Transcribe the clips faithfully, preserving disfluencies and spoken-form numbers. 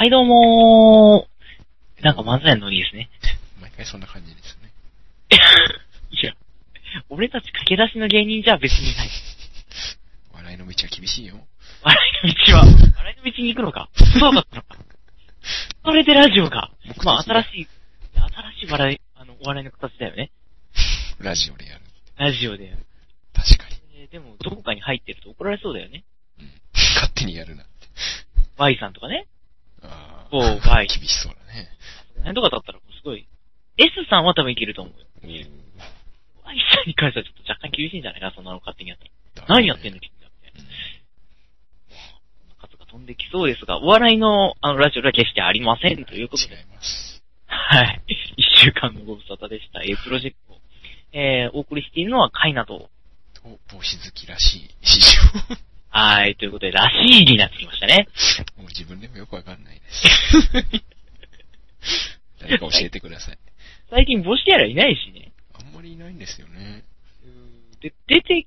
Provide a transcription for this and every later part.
はいどうもー。なんか漫才のノリですね。毎回そんな感じですね。いや、俺たち駆け出しの芸人じゃ別にない。笑いの道は厳しいよ。笑いの道は、笑いの道に行くのか。そうだったのか。それでラジオか。まあ新しい、新しい笑い、あの、お笑いの形だよね。ラジオでやる。ラジオでやる。確かに。えー、でも、どこかに入ってると怒られそうだよね。うん。勝手にやるなって。Y さんとかね。ああ。こう、Y。厳しそうだね。何とかだったら、すごい。S さんは多分いけると思うよ。うん。Y さんに関してはちょっと若干厳しいんじゃないかな、そんなの勝手にやったら。ね、何やってんの君だって。数が飛んできそうですが、お笑いの、あの、ラジオでは決してありません、ということで。違います。はい。一週間のご無沙汰でした。A プロジェクト。えー、お送りしているのはカイナと帽子好きらしい師匠。はい、ということでらしいになってきましたね。もう自分でもよくわかんないです。誰か教えてください。最近帽子やらいないしね。あんまりいないんですよね。で出て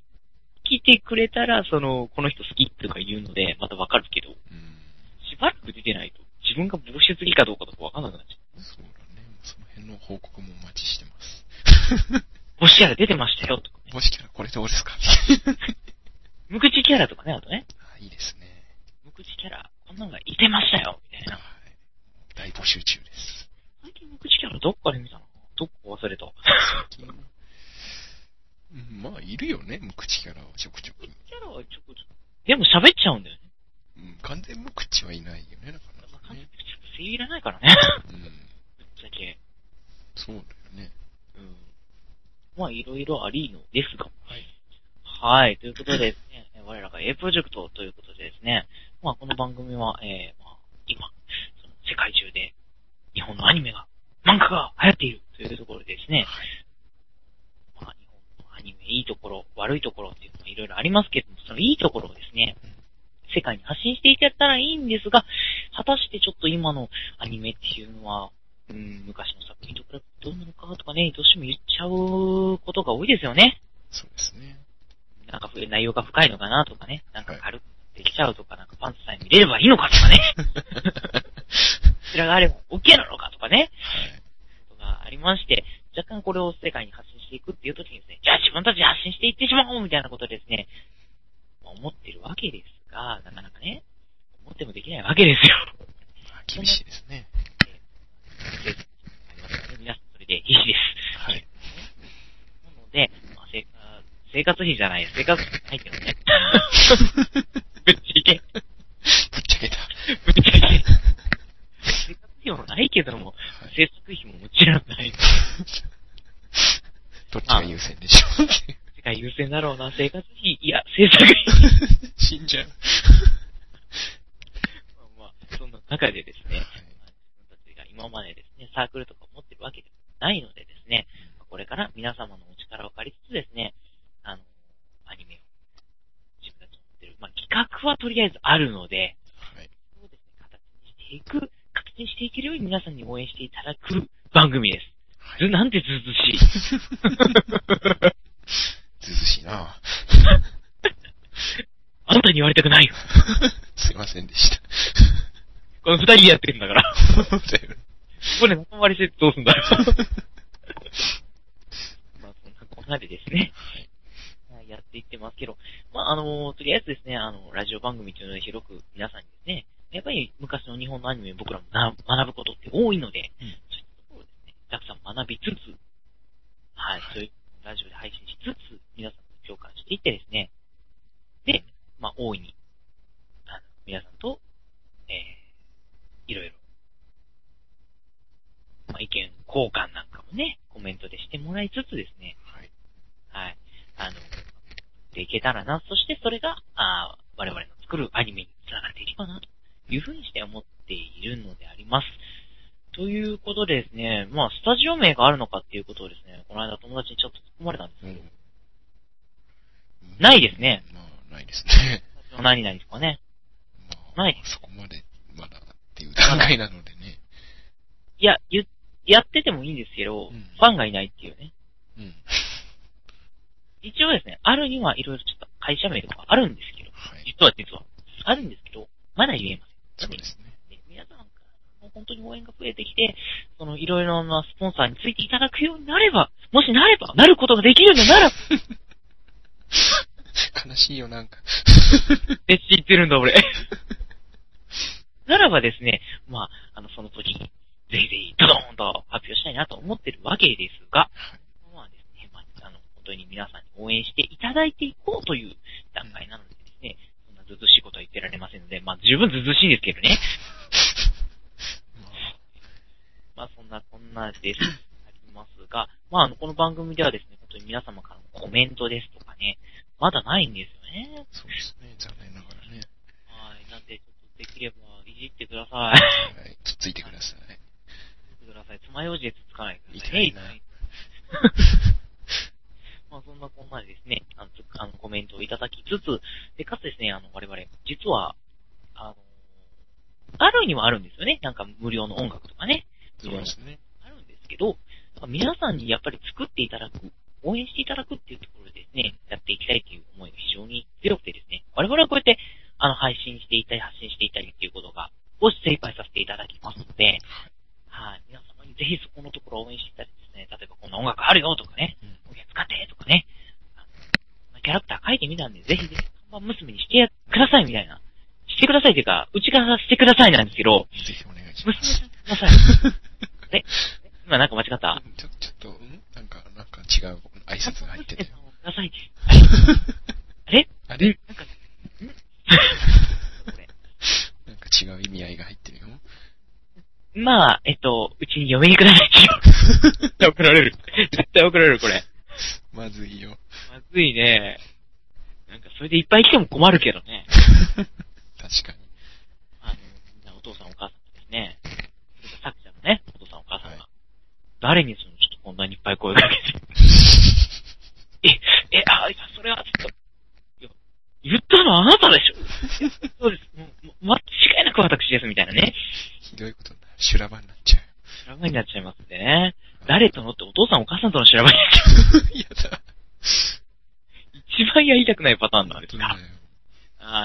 きてくれたらそのこの人好きとか言うのでまたわかるけど、うん、しばらく出てないと自分が帽子好きかどうかとかわかんなくなっちゃう。そうだね。その辺の報告もお待ちしてます。帽子キャラ出てましたよとか、ね。帽子キャラこれどうですか。無口キャラとかね、あとね。あ、いいですね。無口キャラこんなのがいてましたよみたいな。はい、大募集中です。最近無口キャラどっかで見たの？どっか忘れた。最近まあいるよね、無口キャラはちょくちょく。無口キャラはちょくちょく。でも喋っちゃうんだよね。うん、完全無口はいないよね、だから、ね。まあ、完全無口は正義いらないからね。うん。ぶっちゃけ。そうだよね。うん。まあいろいろありのですが、はい、はいということでですね、我らが A プロジェクトということでですね、まあこの番組は、えー、まあ今その世界中で日本のアニメが漫画が流行っているというところでですね、はい、まあ日本のアニメいいところ悪いところっていうのもいろいろありますけども、そのいいところをですね、世界に発信していけたらいいんですが、果たしてちょっと今のアニメっていうのは。うん、昔の作品と比べてどうなのかとかね、どうしても言っちゃうことが多いですよね。そうですね。なんか内容が深いのかなとかね、なんか軽くできちゃうとか、なんかパンツさえ見れればいいのかとかね、こちらがあれば OK なのかとかね、はい、とかありまして、若干これを世界に発信していくっていう時にですね、じゃあ自分たちで発信していってしまおうみたいなことをですね、思ってるわけですが、なかなかね、思ってもできないわけですよ。厳しいですね。皆さんそれで必死です。はい。なので、まあ、せ生活費じゃない、生活費ないけどね。ぶっちゃいけ。ぶっちゃけた。ぶっちゃいけ。生活費もないけども、はい、制作費ももちろんない。どっちが優先でしょう。世界優先だろうな、生活費、いや、制作費。死んじゃう。まあまあ、そんな中でですね。はい、今までですね、サークルとか持ってるわけでもないのでですね、これから皆様のお力を借りつつですね、あの、アニメを自分たち持ってる、まあ、企画はとりあえずあるので、はい、そうですね、形にしていく、形にしていけるように皆さんに応援していただく番組です。はい、ず、なんてずうずうしい。ずうずしいなぁ。あんたに言われたくないよ。すいませんでした。この二人でやってるんだから。これ、まとまりしてどうすんだよ。まあ、そんなこんなでですね。はい。やっていってますけど、まあ、あのー、とりあえずですね、あの、ラジオ番組というので広く皆さんにですね、やっぱり昔の日本のアニメ僕らもな学ぶことって多いので、うん、そういうところですね、たくさん学びつつ、はい、はい、そういうラジオで配信しつつ、皆さんと共感していってですね、で、まあ、大いに、あの、皆さんと、えー、いろいろ、まあ、意見交換なんかもね、コメントでしてもらいつつですね、はい、はい、あの、でいけたらな、そしてそれが、あ、我々の作るアニメにつながっていけばな、というふうにして思っているのであります。ということでですね、まあ、スタジオ名があるのかっていうことをですね、この間友達にちょっと突っ込まれたんですけど、うん、ないですね。まあ、ないですね。何々とかね。まあ、ない。そこまで、まだ。段階なのでね。いや、ゆ、やっててもいいんですけど、うん、ファンがいないっていうね。うん。一応ですね、あるにはいろいろちょっと会社名とかあるんですけど、はい、実は実は。あるんですけど、まだ言えません。そうですね。で皆さんから本当に応援が増えてきて、そのいろいろなスポンサーについていただくようになれば、もしなれば、なることができるんだなら。悲しいよ、なんか。え、言ってるんだ、俺。ならばですね、まあ、あの、その時に、ぜひぜひ、ドドーンと発表したいなと思ってるわけですが、まあですね、まあ、あの、本当に皆さんに応援していただいていこうという段階なのでですね、そんなずずしいことは言ってられませんので、まあ、十分ずずしいんですけどね。まあ、そんな、こんなです。ありますが、まあ、あの、この番組ではですね、本当に皆様からのコメントですとかね、まだないんですよね。そうですね、残念ながらね。はい、なんで、ちょっとできれば、いじってください。はい、つっついてください。ください。爪楊枝でつつかないでください。痛いな。まあそんなこんなでですね、あの、あのコメントをいただきつつ、でかつですね、あの我々実はあのあるにはあるんですよね。なんか無料の音楽とかね。そうですね。あるんですけど、皆さんにやっぱり作っていただく、応援していただくっていうところでですね、やっていきたいという思いが非常に強くてですね、我々はこうやってあの配信していたり発信していたりっていうことが少し精一杯させていただきますので。はい、皆様にぜひそこのところを応援していたりですね、例えばこんな音楽あるよとかね、これ使ってとかね、あのキャラクター書いてみたんで、ぜひぜひ看板娘にしてくださいみたいな、してくださいというか、うちからしてくださいなんですけど、ぜひお願いします。娘してください。え今なんか間違ったちょ、ちょっと、んなんか、なんか違う挨拶が入ってて。ください。あれあれなんか、んなんか違う意味合いが入ってるよ。まあ、えっと、うちに嫁にくださいって怒られる。絶対怒られる、これ。まずいよ。まずいね。なんか、それでいっぱい来ても困るけどね。確かに。あの、みんなお父さんお母さんですね。さくちゃんのね、お父さんお母さんが。はい、誰にその、ちょっとこんなにいっぱい声をかけて。え、え、あ、それはちょっと、言ったのはあなたでしょ。そうです。もう、間違いなく私です、みたいなね。ひどいことだ。修羅場になっちゃう。修羅場になっちゃいますんでね。誰とのってお父さんお母さんとの修羅場になっちゃう。やだ。一番やりたくないパターンなんですか。は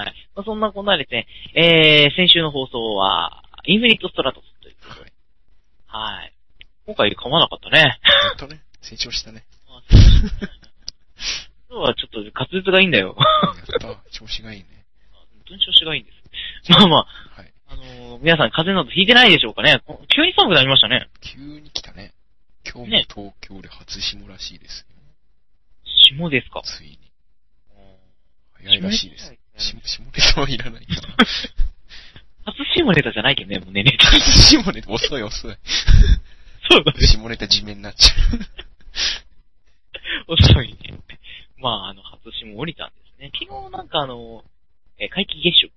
い。まあ、そんなこんなですね、えー、先週の放送は、インフィニットストラトスということで。はい。はい。今回噛まなかったね。ほんとね。成長したね。まあ、成長したね。今日はちょっと滑舌がいいんだよ。やった。調子がいいね。本当に調子がいいんです。まあまあ、はい、あのー、皆さん風邪などひいてないでしょうかね。急に寒くなりましたね。急に来たね。今日も東京で初霜らしいです、ね。霜ですか？ついに。早いらしいです。霜、霜ネタはいらないかな。初霜ネタじゃないけどね、もうね、ネタ。初霜ネタ、遅い遅い。そうだね。霜ネタ地面になっちゃう。遅いね。まあ、あの、初霜降りたんですね。昨日なんかあの、え、皆既月食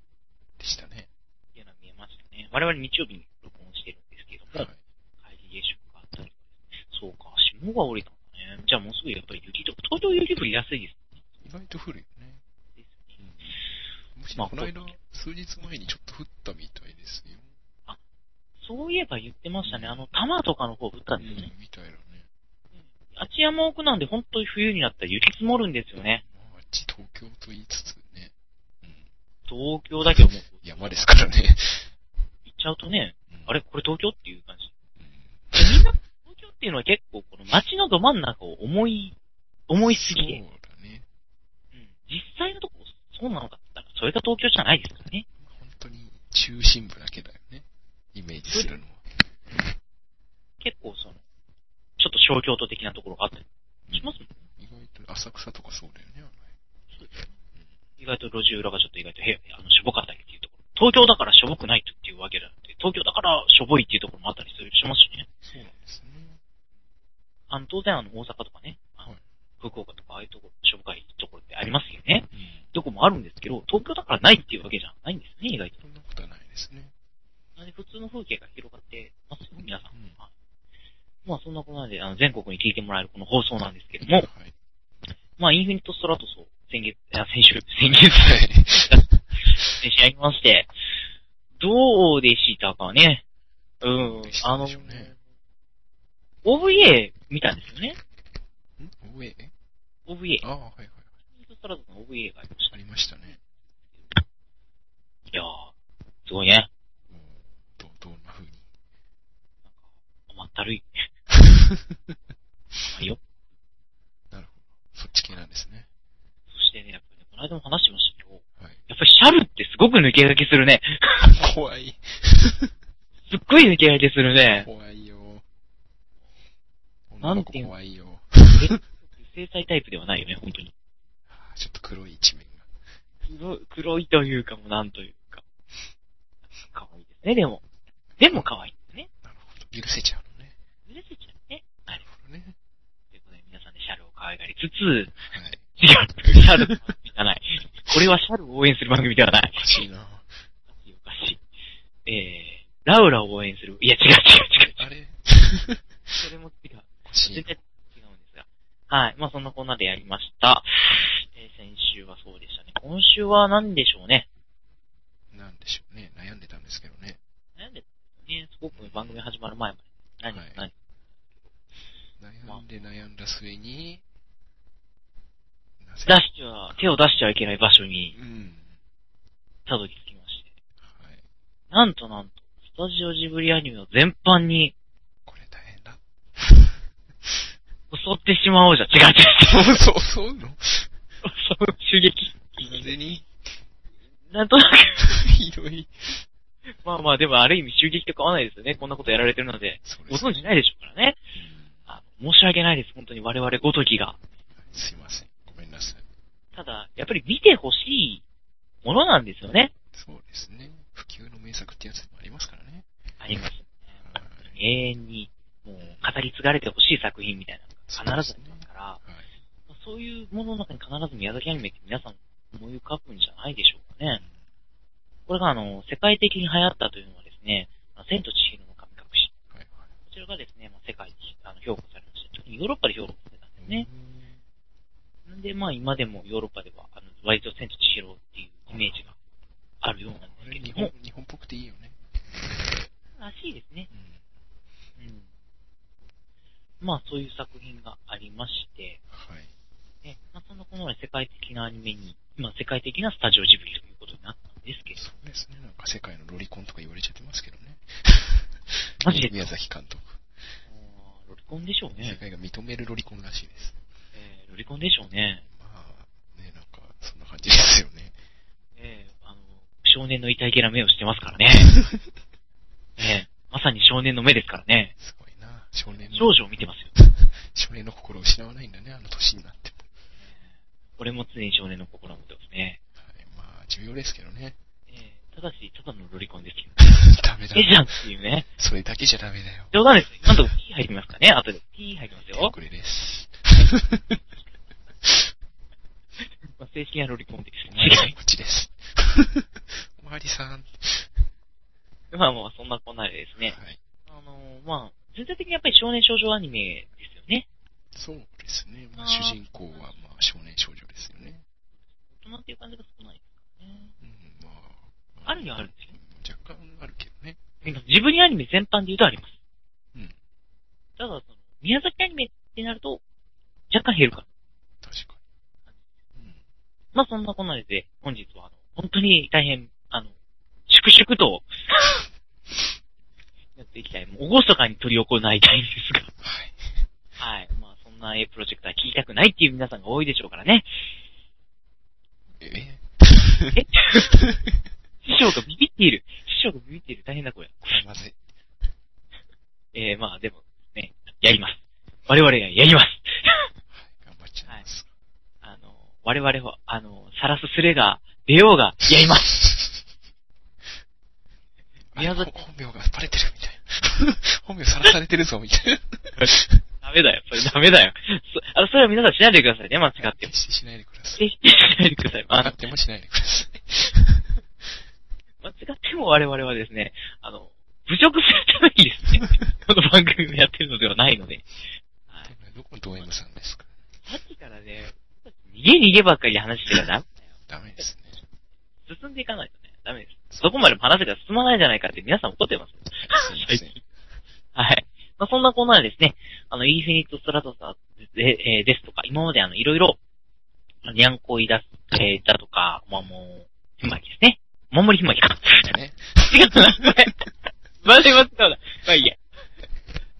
でしたね。っていうのは見えましたね。我々日曜日に録音してるんですけども、皆既月食があったり、そうか、霜が降りたんだね。じゃあもうすぐやっぱり雪とか、東京雪降りやすいですね。意外と降るよね。ですね。うん、むしろこの間、まあ、数日前にちょっと降ったみたいですよ。あ、そういえば言ってましたね。あの、多摩とかの方降ったんですよね。うん、みたいなね。あっち山奥なんで本当に冬になったら雪積もるんですよね。まあ、あっち東京と言いつつね。うん、東京だけどもう。山ですからね。行っちゃうとね、うん、あれこれ東京っていう感じ。うん、みんな、東京っていうのは結構この街のど真ん中を思い、思いすぎて。そうだね。うん。実際のところそうなのかって言ったら、それが東京じゃないですからね。本当に中心部だけだよね。イメージするのは。結構その、ちょっと小京都的なところがあったりしますもんね。意外と浅草とかそうだよね。そうですね。意外と路地裏がちょっと意外とへあのしょぼかったりっていうところ。東京だからしょぼくないっていうわけじゃなくて、東京だからしょぼいっていうところもあったりするしますしね。そうなんですね。あの当然あの大阪とかね、はい、福岡とかああいうところ、しょぼかいところってありますよね。うん、どこもあるんですけど、東京だからないっていうわけじゃないんですね、意外と。そんなことはないですね。なので普通の風景が広がってますよ、皆さん。うん、まあそんなことなんで、あの全国に聞いてもらえるこの放送なんですけども、はい、まあインフィニットストラトスを先月、あ、先週、先月、先週やりまして、どうでしたかね。うん、あの、オーブイエー 見たんですよね。ん ?オーブイエー？ オーブイエー。ああ、はいはい。インフィニットストラトスの オーブイエー がありました。ありましたね。いやー、すごいね。ど、どんな風にはいよ。なるほど。そっち系なんですね。そしてね、やっぱり、ね、この間も話しましたけど、はい、やっぱりシャルってすごく抜け駆けするね。怖い。すっごい抜け駆けするね。怖いよ。女の子怖いよ。正妻タイプではないよね、本当に。ちょっと黒い一面が。黒、黒いというかもなんというか。可愛いですね、でも。でも可愛いですね。なるほど。許せちゃうのね。許せちゃうね。なるほどね。ということで、皆さんでシャルを可愛がりつつ、はい、違う、シャルの番組じゃない。これはシャルを応援する番組ではない。おかしいな。おかしいおかしい。えー、ラウラを応援する。いや、違う違う違う。あれそれも違う。全然違うんですが。はい。まあ、そんなこんなでやりました。えー、先週はそうでしたね。今週は何でしょうね。何でしょうね。悩んでたんですけどね。悩んでたんですよね。すごく番組始まる前まで。何、はい、何悩んで悩んだ末に、まあ、出しちゃ、手を出しちゃいけない場所に、うん。たどり着きまして。はい。なんとなんと、スタジオジブリアニメの全般に、襲ってしまおうじゃ、違う違う。襲うの？襲う襲撃。完全になんとなく。ひどい。まあまあ、でもある意味襲撃とか合わないですよね。こんなことやられてるので。ご存知ないでしょうからね。あの、申し訳ないです。本当に我々ごときが。すいません。ごめんなさい。ただ、やっぱり見てほしいものなんですよね。そうですね。普及の名作ってやつもありますからね。ありますね。永遠に、もう、語り継がれてほしい作品みたいな。必ずありますから、はい、そういうものの中に必ず宮崎アニメって皆さん思い浮かぶんじゃないでしょうかね。これがあの、世界的に流行ったというのはですね、千と千尋の神隠し。はいはい、こちらがですね、まあ、世界にあの評価されました。特にヨーロッパで評価されたんですね。んで、まあ今でもヨーロッパでは、あの、割と千と千尋っていうイメージがあるようなんですけども。日本、日本っぽくていいよね。らしいですね。うんうんまあそういう作品がありまして、はい。え、まあそのこの世界的なアニメに、今世界的なスタジオジブリということになったんですけど。そうですね。なんか世界のロリコンとか言われちゃってますけどね。マジで宮崎監督。あロリコンでしょうね。世界が認めるロリコンらしいです。えー、ロリコンでしょうね。まあ、ね、なんかそんな感じですよね。えー、あの、少年の痛いげな目をしてますからね。えー、まさに少年の目ですからね。少年の少女を見てますよ。少年の心を失わないんだね、あの年になっても。俺も常に少年の心を持ってますね。はい、まあ、重要ですけどね。えー、ただし、ただのロリコンですけど。ダメだ。えじゃんっていうね。それだけじゃダメだよ。冗談です。なんと P 入ってますかね、後で。P 入ってますよ。これです。まあ、正式なロリコンです。おまわりさん、こっちです。おまわりさん。まあまあ、そんなこんなでですね。はい。あのー、まあ、全体的にやっぱり少年少女アニメですよね。そうですね。まあ、主人公はまあ少年少女ですよね。大人っていう感じが少ないですからね。うん、まあ。あるにはあるんですよね。若干あるけどね。ジブリアニメ全般で言うとあります。うん。ただ、その、宮崎アニメってなると、若干減るから。確かに。うん。まあそんなこんなで、本日はあの、本当に大変、あの、粛々と、やっていきたい。もう、おごそかに取り行いたいんですが。はい。はい。まあ、そんな A プロジェクター聞きたくないっていう皆さんが多いでしょうからね。ええ師匠がビビっている。師匠がビビっている。大変だ、これ。これまずい。えー、まあ、でも、ね、やります。我々がやります。はい、頑張っちゃいます。はい、あの、我々は、あの、さらすすれが出ようが、やります。宮崎本名がバレてるみたいな。本名さらされてるぞみたいな。ダメだよ、それダメだよ。そあのそれは皆さんしないでくださいね、間違っても。決してしないでください。決してしないでください。間違ってもしないでください。間違っても我々はですね、あの、侮辱するためにですね、この番組をやってるのではないので。はい、どこのド M さんですか。さっきからね、逃げ逃げばっかり話してたらダメですね。進んでいかないとね、ダメです。そこまで話が進まないじゃないかって皆さん怒ってます。すいません。はい。まあ、そんなこんなでですね、あの、インフィニットストラトサで、えー、ですとか、今まであの、いろいろ、にゃんこいだ、えー、だとか、まあもう、ひまきですね。お守りひまきか。ね、違うな、これ。まだまだまだ。まあいいや。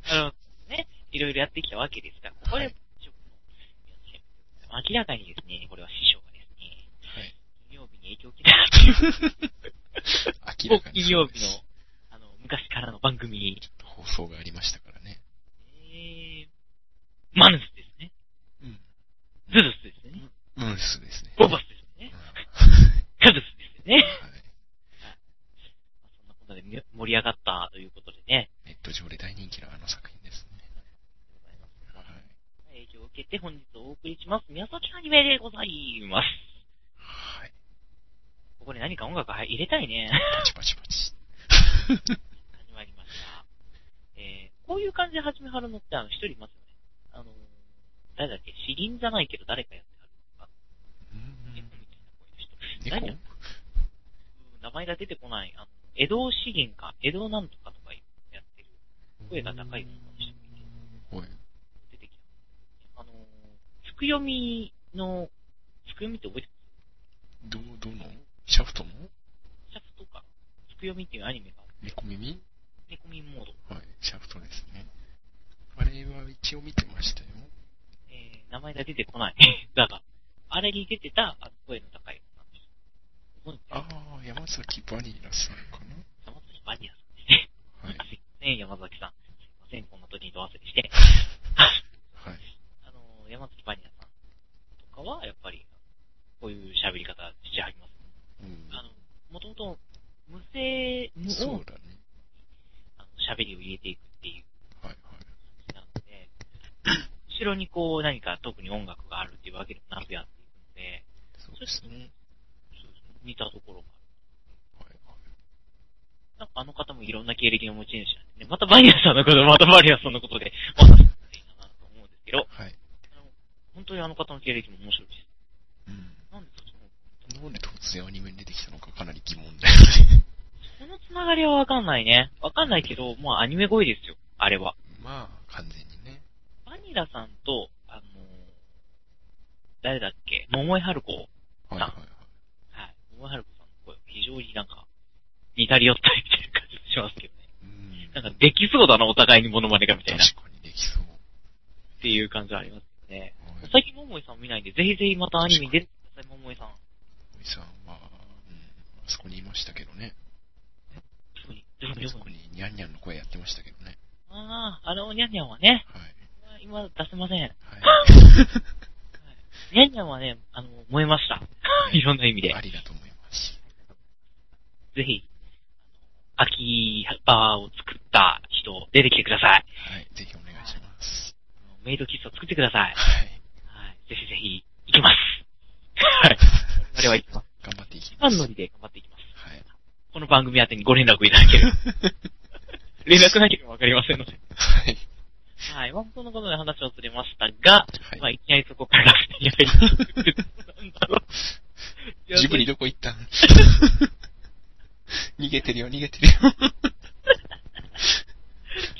あの、ね、いろいろやっわけですが、ここで、明らかにですね、これは師匠がですね、はい、金曜日に影響を受けたなという、明らかに金曜日の、あの、昔からの番組、放送がありましたからね。えー、マヌスですね。うん。ズルスですね。マヌスですね。ボバスですね。カズスですね。はい。そんなことで盛り上がったということでね。ネット上で大人気のあの作品ですね。影響を受けて本日お送りします宮崎アニメでございます。はい。ここで何か音楽入れたいね。パチパチパチ。始まりました。えー、こういう感じで始めはるのってあの一人いますよね。あのー、誰だっけ詩吟じゃないけど誰かやってはるのか。うんうん。誰だっけ？名前が出てこない。あの江戸詩吟か江戸なんとかとかやってる。声が高いのかもしれない。はい。つくよみの、つくよみって覚えてます？ど、どの？シャフトの？シャフトか。つくよみっていうアニメがある。猫耳？猫耳モード。はい、シャフトですね。あれは一応見てましたよ。えー、名前が出てこない。だが、あれに出てた声の高い感じ。ああ、山崎バニラさんかな？山崎バニラさんですね。はい。すいません、山崎さん。すいません、こんな時にど忘れして。はい。山崎バニラさんとかはやっぱりこういう喋り方してはります、うん、あのもともと無声無音で喋りを入れていくっていう感じなので、はいはい、後ろにこう何か特に音楽があるっていうわけでもなくやっていくので、そうですね、そうですね、似たところもある、はいはい、なんかあの方もいろんな経歴の持ち主なんで、ね、またバニラさんのことまたバニラさんのことでお話ししていいかなと思うんですけど、はい、本当にあの方の経歴も面白いです。うん。なんでそのなんで突然アニメに出てきたのかかなり疑問だよね。そのつながりはわかんないね。わかんないけど、まあアニメ声ですよ。あれは。まあ完全にね。バニラさんとあのー、誰だっけ、桃井春子さん。はいはいはい。はい。桃井春子さんの声非常になんか似たり寄ったりみたいな感じがしますけどね。うん。なんかできそうだな、お互いにモノマネがみたいな。確かにできそう。っていう感じはあります。ね、最近桃井さん見ないんで、ぜひぜひまたアニメに出てください、桃井さん。桃井さんは、うん、あそこにいましたけどね。え、そこに、あそこにニャンニャンの声やってましたけどね。ああ、あのニャンニャンはね、はい、今出せません。はい、ニャンニャンはね、あの燃えました。いろんな意味で。ありだと思います。ぜひ、秋葉を作った人、出てきてください。はい、ぜひお願いします。メイド喫茶作ってください。はい。はい。ぜひぜひ、行きます。はい。我々は行きます。頑張っていきます。一番乗りで頑張っていきます。はい。この番組宛てにご連絡いただける。連絡なければわかりませんので。はい。はい。まあ、そのことで話をずれましたが、はい、まあ、いきなりそこから、いやいや、なんだろう。ジブリどこ行ったん？逃げてるよ、逃げてるよ。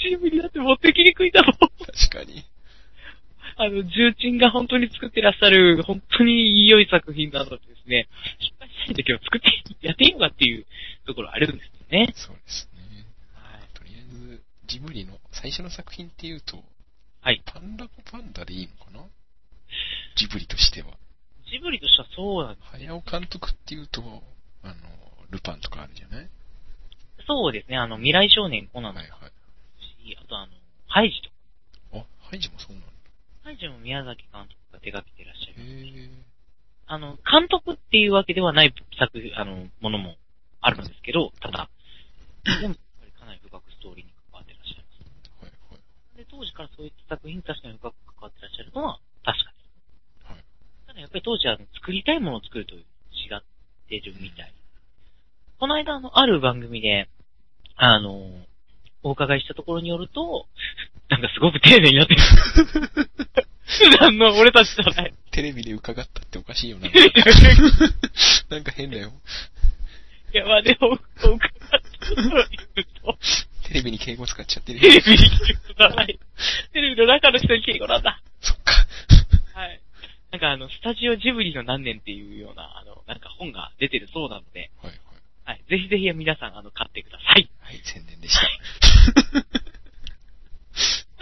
ジブリだって持ってきにくいだろ。確かに。あの、重鎮が本当に作ってらっしゃる、本当に良い作品なのでですね、失敗したいんだけど作ってやっていいのかっていうところあるんですよね。そうですね。はい。とりあえず、ジブリの最初の作品っていうと、はい。パンダコパンダでいいのかな？ジブリとしては。ジブリとしてはそうなんですね。早尾監督っていうと、あの、ルパンとかあるじゃない？そうですね、あの、未来少年コナンとか。はいはい。あとあの、ハイジとか。あ、ハイジもそうなんだ。ハイジも宮崎監督が手掛けていらっしゃる。あの、監督っていうわけではない作、あの、ものもあるんですけど、ただ、でも、かなり深くストーリーに関わっていらっしゃいます。はいはい。で、当時からそういった作品に確かに深く関わっていらっしゃるのは確かです。はい。ただやっぱり当時は作りたいものを作ると違ってるみたい。この間、あの、ある番組で、あの、お伺いしたところによると、なんかすごく丁寧になってる。普段の俺たちじゃない。テレビで伺ったっておかしいよな。なんか変だよ。いや、まあでも、伺ったところによると。テレビに敬語使っちゃってる。テレビに敬語使わない。テレビの中の人に敬語なんだ。そっか。はい。なんかあの、スタジオジブリの何年っていうような、あの、なんか本が出てるそうなので。はい。はい、ぜひぜひ皆さん、あの、買ってください。はい、宣伝でした。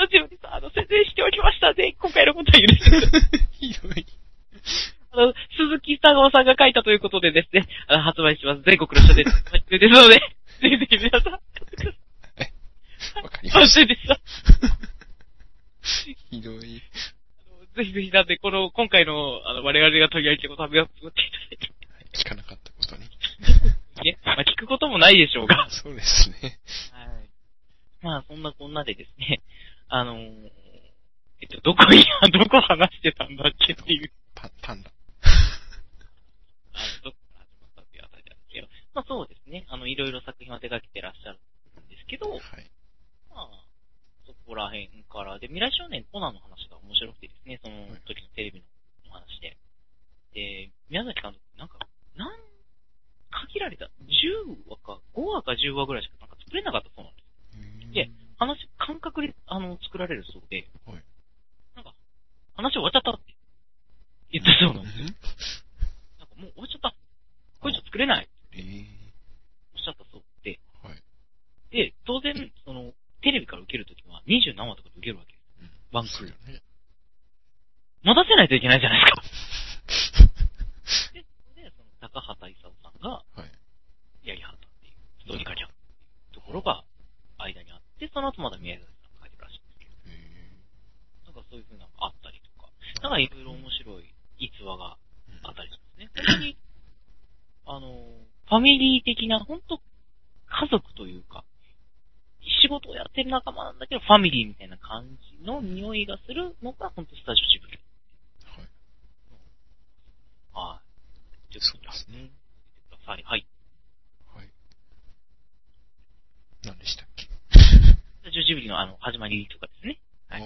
後ほど、あの、宣伝しておきます。ひどい。あの、鈴木太郎さんが書いたということでですね、あの、発売します。全国の書店で発売ですので、ぜひぜひ皆さん。はい。わかりました。でした。ひどい。ぜひぜひ、なんで、この、今回の、あの、我々が取り上げて、この旅を作っていただいて。聞かなかったことに。いや、まあ、聞くこともないでしょうが。そうですね。はい。まあ、そんなこんなでですね、あのー、えっと、どこいや、どこ話してたんだっけっていう。パ、パンダ。あの、どこから始まったっていうあたりなんですけど、まあそうですね、あの、いろいろ作品は手掛けてらっしゃるんですけど、はい。まあ、そこら辺から、で、未来少年コナンの話が面白くてですね、その時のテレビのお話で。で、宮崎監督、なんか、なん、限られた、じゅうわか、ごわかじゅうわぐらいしかなんか作れなかったそうなんです。で、話、感覚で、あの、作られるそうで、はい、なんか、話終わっちゃったって言ったそうなんですよ。なんかもう終わっちゃった。これ以上作れないっておっしゃったそうで、はい、で、当然、その、テレビから受けるときはにじゅう何話とかで受けるわけです。うん、バンクー。待たせないといけないじゃないですか。高畑勲さんが、やりはったっていう、どうにかにゃっていうところが間にあって、その後まだ宮崎さんが書いてるらしいんですけど、なんかそういう風なのがあったりとか、なんかいろいろ面白い逸話があったりしますね。本当に、あの、ファミリー的な、本当家族というか、仕事をやってる仲間なんだけど、ファミリーみたいな感じの匂いがするのが、本当スタジオジブリ。はい。はい。そうですね。はい、はい。はい。何でしたっけ？スタジオジブリのあの、始まりとかですね。はい。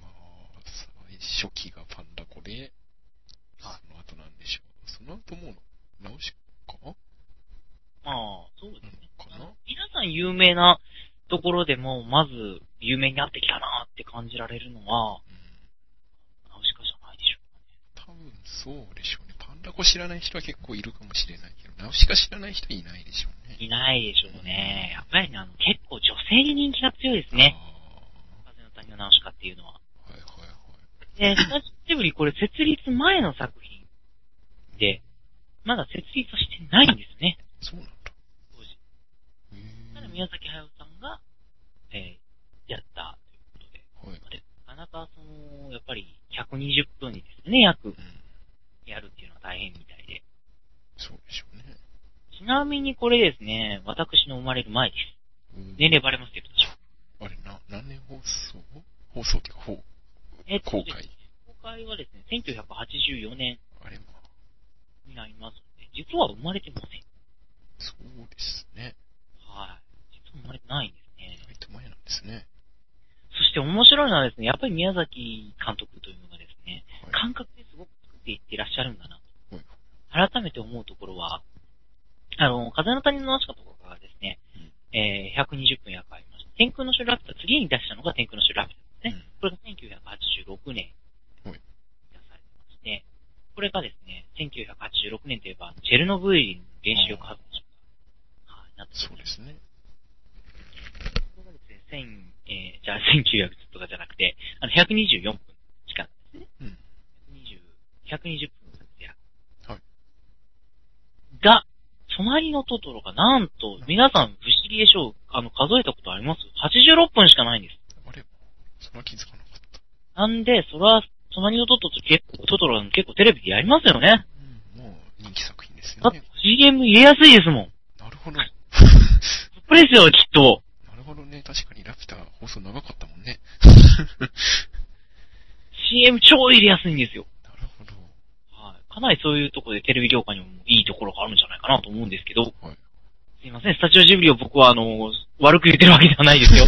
まあ、初期がパンダコで、あの後なんでしょう。その後もう、ナウシカかな？まあ、そうですね。かな？皆さん有名なところでも、まず、有名になってきたなって感じられるのは、うん、ナウシカじゃ多分そうでしょうね。パンダコ知らない人は結構いるかもしれないけど、ナウシカ知らない人いないでしょうね。いないでしょうね。やっぱりね、あの、結構女性に人気が強いですね。風の谷のナウシカっていうのは。はいはいはい。で、スタジオジブリこれ設立前の作品で、まだ設立してないんですね。そうなんだ。当時。ただ宮崎駿さんが、えー、やったということで。はい。なかなか、その、やっぱり、ひゃくにじゅっぷんにですね、約、やるっていうのは大変みたいで。そうでしょうね。ちなみにこれですね、私の生まれる前です。年齢バレますけど。あれ、な、何年放送放送っていうか、ほう、えっと、公開。公開はですね、せんきゅうひゃくはちじゅうよねん。あれも。になりますので、実は生まれてません。そうですね。はい。実は生まれてないんですね。意外と前なんですね。そして面白いのはですね、やっぱり宮崎監督というのがですね、はい、感覚ですごく作っていっていらっしゃるんだなと、はい、改めて思うところは、あの、風の谷のナウシカとかがですね、うん、えー、ひゃくにじゅっぷんやかありました。天空の城ラピュタ、次に出したのが天空の城ラピュタですね。うん、これがせんきゅうひゃくはちじゅうろくねんに出されてまして、はい、これがですね、せんきゅうひゃくはちじゅうろくねんといえば、チェルノブイリの原子力発電所が、はい、なってます。そうですね。千えー、じゃあせんきゅうひゃくとかじゃなくて、あの、ひゃくにじゅうよんぷんしかないですね。うん。ひゃくにじゅう、ひゃくにじゅっぷんなんですよ。はい。が、隣のトトロがなんと、皆さん、不思議でしょう、あの、数えたことあります ?はちじゅうろっぷんしかないんです。あれ？それは気づかなかった。なんで、それは、隣のトトロと結構、トトロ結構テレビでやりますよね。うん、もう人気作品ですよね。だって シーエム 入れやすいですもん。なるほど。それですよ、きっと。なるほどね、確かにラピュタ放送長かったもんね。シーエム 超入れやすいんですよ。なるほど。はい。かなりそういうところでテレビ業界にもいいところがあるんじゃないかなと思うんですけど。はい。すいません、スタジオジブリを僕はあの、悪く言ってるわけではないですよ。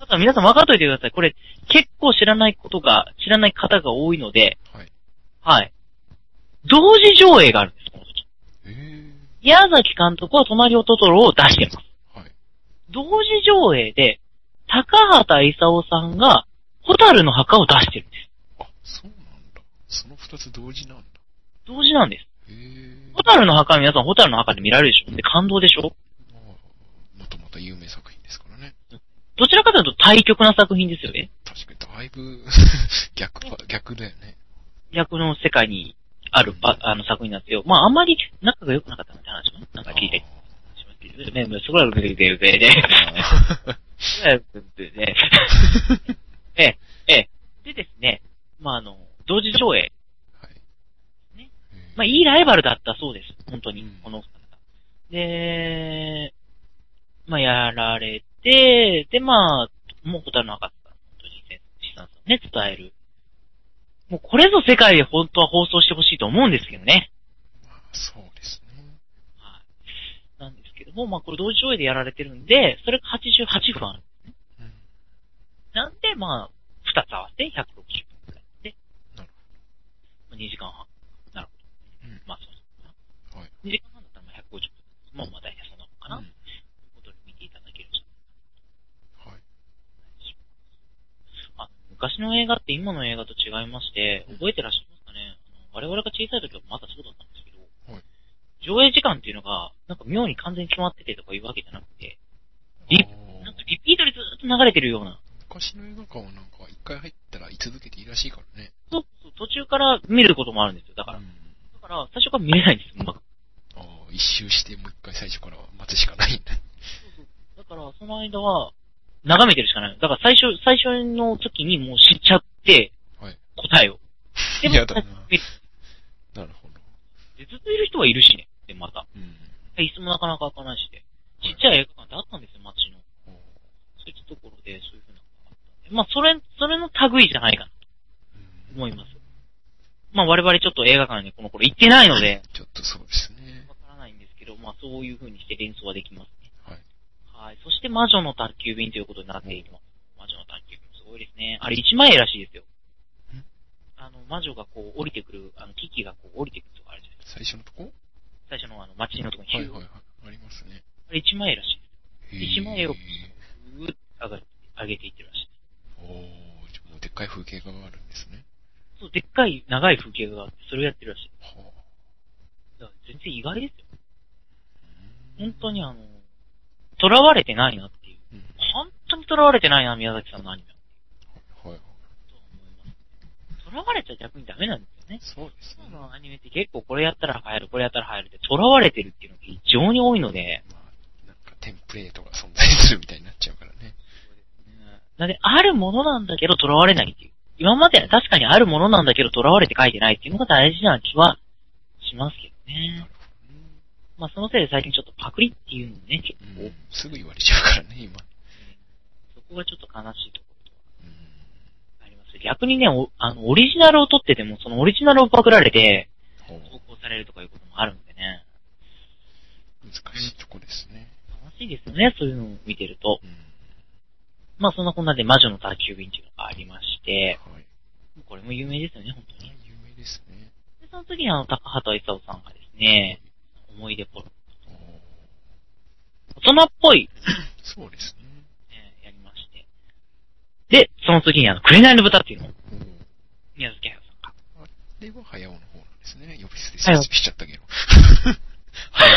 ただ皆さん分かっといてください。これ、結構知らないことが、知らない方が多いので。はい。はい。同時上映があるんです、この時。へぇ。宮崎監督は隣をトトロを出してます。同時上映で、高畑勲さんが、ホタルの墓を出してるんです。あ、そうなんだ。その二つ同時なんだ。同時なんです。へぇー。ホタルの墓は皆さんホタルの墓で見られるでしょで、感動でしょまあ、またまた有名作品ですからね。どちらかというと対極な作品ですよね。確かにだいぶ逆逆だよね。逆の世界にあるパ、うん、あの作品なんですよ。まああんまり仲が良くなかったみたいな話もなんか聞いてしまってる。ね、そこら辺でででで。ええでですね、まああの同時上映、はいね、まあいいライバルだったそうです。本当に、うん、こので、まあやられてでまあもう答えなかった。本当にね、資産さんね伝える。もうこれぞ世界で本当は放送してほしいと思うんですけどね。まあ、そうですね。はい。なんですけども、まあこれ同時上映でやられてるんで、それがはちじゅうはちふんあるんですね。うん、なんでまあ、ふたつ合わせてひゃくろくじゅっぷんくらいで。なるほど。にじかんはん。なるほど。うん、まあそうですね。はい。にじかんはんだったらまあひゃくごじゅっぷん。まあまあ大体そんなのかな。うん、ということで見ていただけると。昔の映画って今の映画と違いまして、覚えてらっしゃいますかね。我々が小さい時はまだそうだったんですけど、はい、上映時間っていうのが、なんか妙に完全に決まっててとかいうわけじゃなくて、リ, なんかリピートでずっと流れてるような。昔の映画館はなんか一回入ったら居続けていいらしいからね。そうそう、途中から見ることもあるんですよ、だから。うん、だから、最初から見れないんですよ、うまく。ああ、一周してもう一回最初から待つしかないんだ。そうそう。だから、その間は、眺めてるしかない。だから最初、最初の時にもう知っちゃって、はい、答えを。でも、やだな。なるほど。で、ずっといる人はいるしね。で、また。うん。椅子もなかなか開かないしで。ちっちゃい映画館ってあったんですよ、街の。そういったところで、そういう風なのがあったんで。まあ、それ、それの類じゃないかな、と思います。まあ、我々ちょっと映画館にこの頃行ってないので。ちょっとそうですね。わからないんですけど、まあ、そういう風にして連想はできます。はい。そして、魔女の宅急便ということになっています。魔女の宅急便もすごいですね。あれ、いちまんえんらしいですよ。んあの、魔女がこう、降りてくる、あの、キキがこう、降りてくるとかあるじゃないですか。最初のとこ最初の、あの、街のとこに。はいはいはい。ありますね。あれ、いちまんえんらしいです。いちまんえんを、うーっと上が、上げていってるらしいです。おー、じゃあもうでっかい風景画があるんですね。そう、でっかい、長い風景画があって、それをやってるらしい。はぁ。だから、全然意外ですよ。本当にあの、囚われてないなっていう。うん、本当に囚われてないな、宮崎さんのアニメは。はいはい。そう思います。囚われちゃ逆にダメなんですよね。そうですね。今のアニメって結構これやったら流行る、これやったら流行るって、囚われてるっていうのが非常に多いので。まあ、なんかテンプレートが存在するみたいになっちゃうからね。そうですね。なんで、あるものなんだけど囚われないっていう。今まで確かにあるものなんだけど囚われて書いてないっていうのが大事な気はしますけどね。まあそのせいで最近ちょっとパクリっていうのね、結構、うん。すぐ言われちゃうからね、今。そこがちょっと悲しいところとはあります。逆にね、あの、オリジナルを撮ってても、そのオリジナルをパクられて、投稿されるとかいうこともあるんでね。難しいとこですね。楽しいですよね、そういうのを見てると。うん、まあそんなこんなで魔女の宅急便っていうのがありまして、はい、これも有名ですよね、本当に。有名ですね。で、その次にあの、高畑勲さんがですね、はい思い出ポロ。大人っぽい。そうですね。えー、やりまして。で、その次にあの、紅の豚っていうのを、宮崎駿さんが。あれは早尾の方なんですね。呼び捨てしちゃったけど。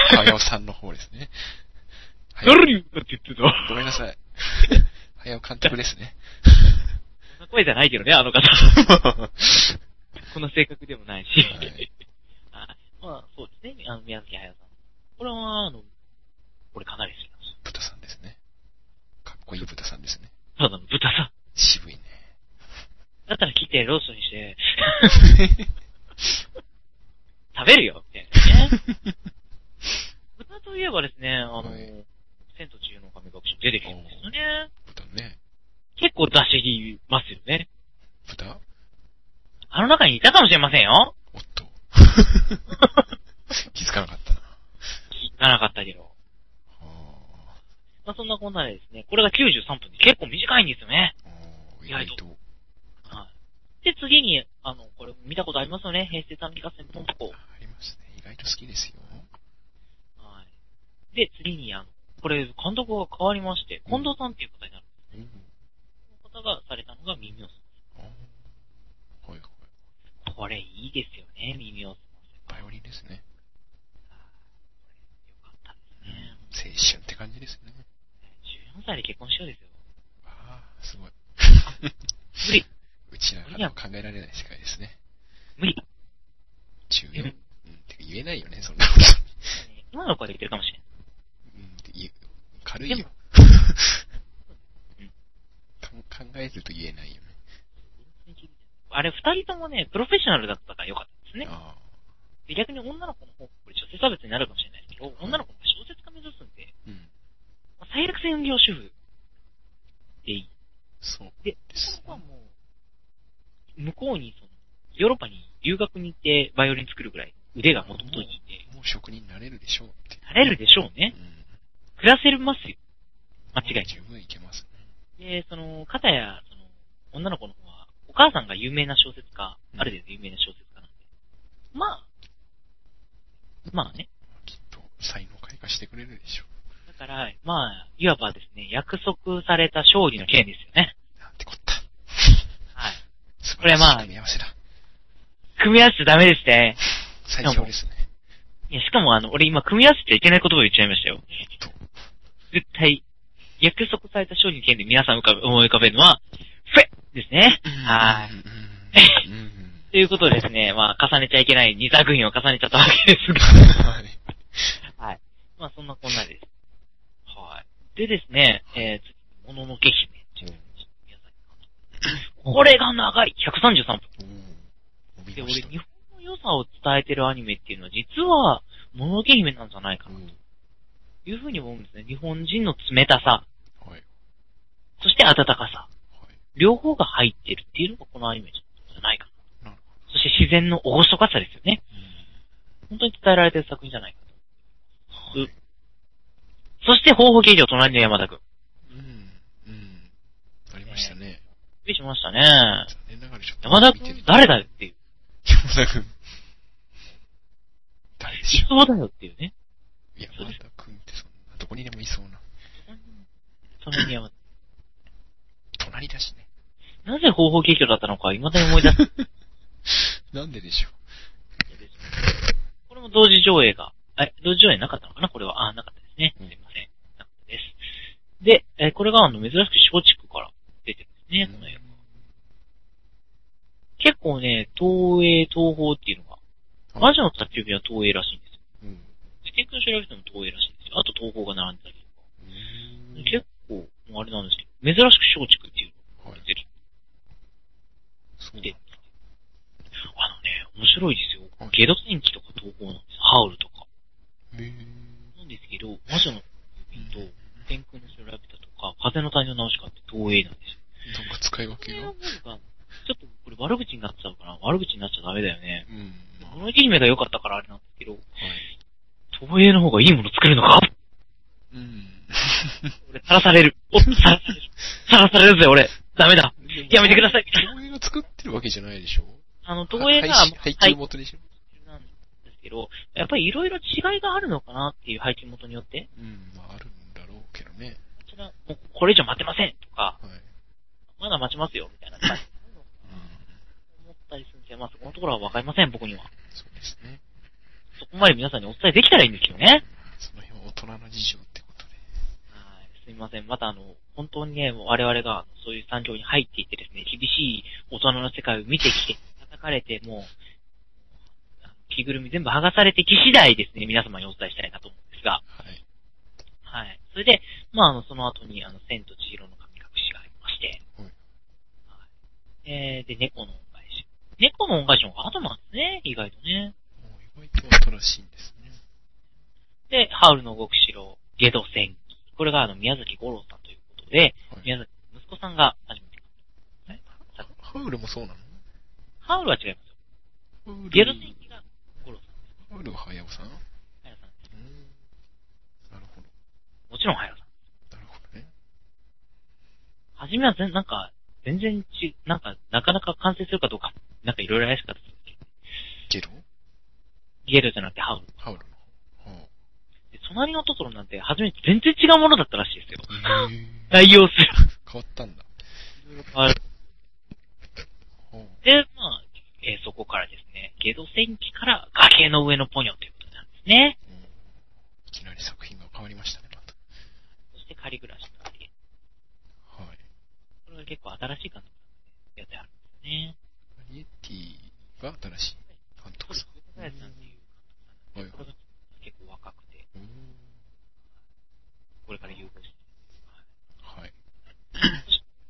早尾さんの方ですね。夜に歌って言ってた。ごめんなさい。早尾監督ですね。そんな声じゃないけどね、あの方。この性格でもないし。はいまあ、そうですね。あの、宮崎駿さん。これは、あの、これかなり好きなんですよ。豚さんですね。かっこいい豚さんですね。そうだ、豚さん。渋いね。だったら切ってローストにして、食べるよって、ね。豚といえばですね、あの、はい、千と千尋の神隠し出てきてるんですよね。豚ね。結構出しますよね。豚？あの中にいたかもしれませんよ。おっと。気づかなかったな。気づかなかったけど。はあ、まあそんなこんなでですね、これがきゅうじゅうさんぷんで結構短いんですよね。意外と。はい。で、次に、あの、これ見たことありますよね。平成短期合戦ポンポコ。ありますね。意外と好きですよ。はい。で、次に、あの、これ監督が変わりまして、近藤さんっていう方になるんですね。うん、この方がされたのが耳をすませ。はいはい。これいいですよね、耳をすませ。バイオリンですね。よかったですね。青春って感じですね。じゅうよんさいで結婚しようですよ。ああ、すごい。無理。うちなんかの考えられない世界ですね。無理。中よん。うん。って言えないよね、そんなこと。今の子はできるかもしれん。うん、って言う。軽いよ。考えずと言えないよね。あれ、二人ともね、プロフェッショナルだったから良かったですね。あで逆に女の子の方、これ女性差別になるかもしれないけど、はい、女の子も小説家目指すんで、うん、最悪専業主婦でいい。そうで、僕はもう、向こうにその、ヨーロッパに留学に行ってバイオリン作るぐらい、腕がもともといいんでも。もう職人になれるでしょうって。なれるでしょうね。うん、暮らせますよ。間違いない。十分いけますね。で、その、片や、その、女の子の方は、お母さんが有名な小説家、うん、ある程度有名な小説家なんで。まあ、まあね。きっと、才能開花してくれるでしょう。だから、まあ、いわばですね、約束された勝利の件ですよね。なんてこった。はい。素晴らしい組み合わせだ。組み合わせちゃダメですね。最強ですね。いや、しかもあの、俺今組み合わせちゃいけない言葉を言っちゃいましたよ。絶対、約束された勝利の件で皆さん思い浮かべるのは、フェですね。はい。ということでですね、まあ、重ねちゃいけない二作品を重ねちゃったわけですが。はい。はい。まあ、そんなこんなです。はい。でですね、えー、もののけ姫。これが長い !ひゃくさんじゅうさんぷん。で、俺、日本の良さを伝えてるアニメっていうのは、実は、もののけ姫なんじゃないかな、というふうに思うんですね。日本人の冷たさ。はい。そして温かさ。はい。両方が入ってるっていうのがこのアニメじゃないかな。そして自然の厳かさですよね。うん、本当に伝えられてる作品じゃないかと。はい、そして、方法形状、隣の山田くん。うん。うん。ありましたね。びっくりしましたね。山田くん、誰だよっていう。山田くん。誰でしょう。いそうだよっていうね。山田くんってそんな、どこにでもいそうな。隣の山田。隣だしね。なぜ方法形状だったのか、未だに思い出す。なんででしょう。これも同時上映が、え、同時上映なかったのかなこれは。あ、なかったですね。すいません。なかったです。で、え、これがあの、珍しく松竹から出てますね、この映画。結構ね、東映、東宝っていうのが、魔女の宅急便は東映らしいんですよ。うん。結局調べても東映らしいんですよ。あと東宝が並んでたりとか。結構、あれなんですけど、珍しく松竹っていうのが出てる。そうであのね、面白いですよ。ゲド戦記とか投稿なんです。ハウルとか。へーなんですけど、魔女のピンと、天空の城ラピュタとか、風の谷のナウシカって東映なんですよ。なんか使い分けが。ちょっとこれ悪口になっちゃうから、悪口になっちゃダメだよね。うん。この姫が良かったからあれなんですけど、はい、東映の方がいいもの作るのかうん。俺、さらされる。おっ、さらされる。さらされるぜ、俺。ダメだ。やめてください。東映が作ってるわけじゃないでしょあの、東映が、配給元でしょなんですけど、やっぱりいろいろ違いがあるのかなっていう配給元によって。うん、まああるんだろうけどね。こちら、もうこれ以上待てませんとか、はい、まだ待ちますよ、みたいな感じ思ったりするんですよ。まあそこのところはわかりません、僕には。そうですね。そこまで皆さんにお伝えできたらいいんですけどね。その辺は大人の事情ってことで。はい、すみません。またあの、本当にね、我々がそういう産業に入っていってですね、厳しい大人の世界を見てきて、書かれて、もう、着ぐるみ全部剥がされてき次第ですね、皆様にお伝えしたいなと思うんですが。はい。はい。それで、まあ、あの、その後に、あの、千と千尋の神隠しがありまして。はい。はい、えー、で、猫の恩返し。猫の恩返しの方が後なんですね、意外とね。もう意外と新しいんですね。で、ハウルの動く城、ゲド戦記。これが、あの、宮崎吾郎さんということで、はい、宮崎、息子さんが初めて。はい、ハウルもそうなのハウルは違いますよ。ゲド戦記がゴロさん。ハウルはハヤオさんハヤオさんです。なるほど。もちろんハヤオさん。なるほどね。はじめはぜなんか、全然ち、なんか、なかなか完成するかどうか、なんかいろいろ怪しかったですけど。ゲドゲドじゃなくてハウル。ハウルの。はあ、で隣のトトロなんて、はじめ全然違うものだったらしいですよ。代用する。変わったんだ。いろいろ変わる。で、まあ、えー、そこからですね、ゲド戦記から崖の上のポニョということなんですね。うん、いきなり作品が変わりましたね、また。そして、仮暮らしのアリエ。はい。これが結構新しい感じなんですね。けであるんですね。バリエティが新しい監督さん。はい、なんていうはいはい、この結構若くて、これから有望してはい。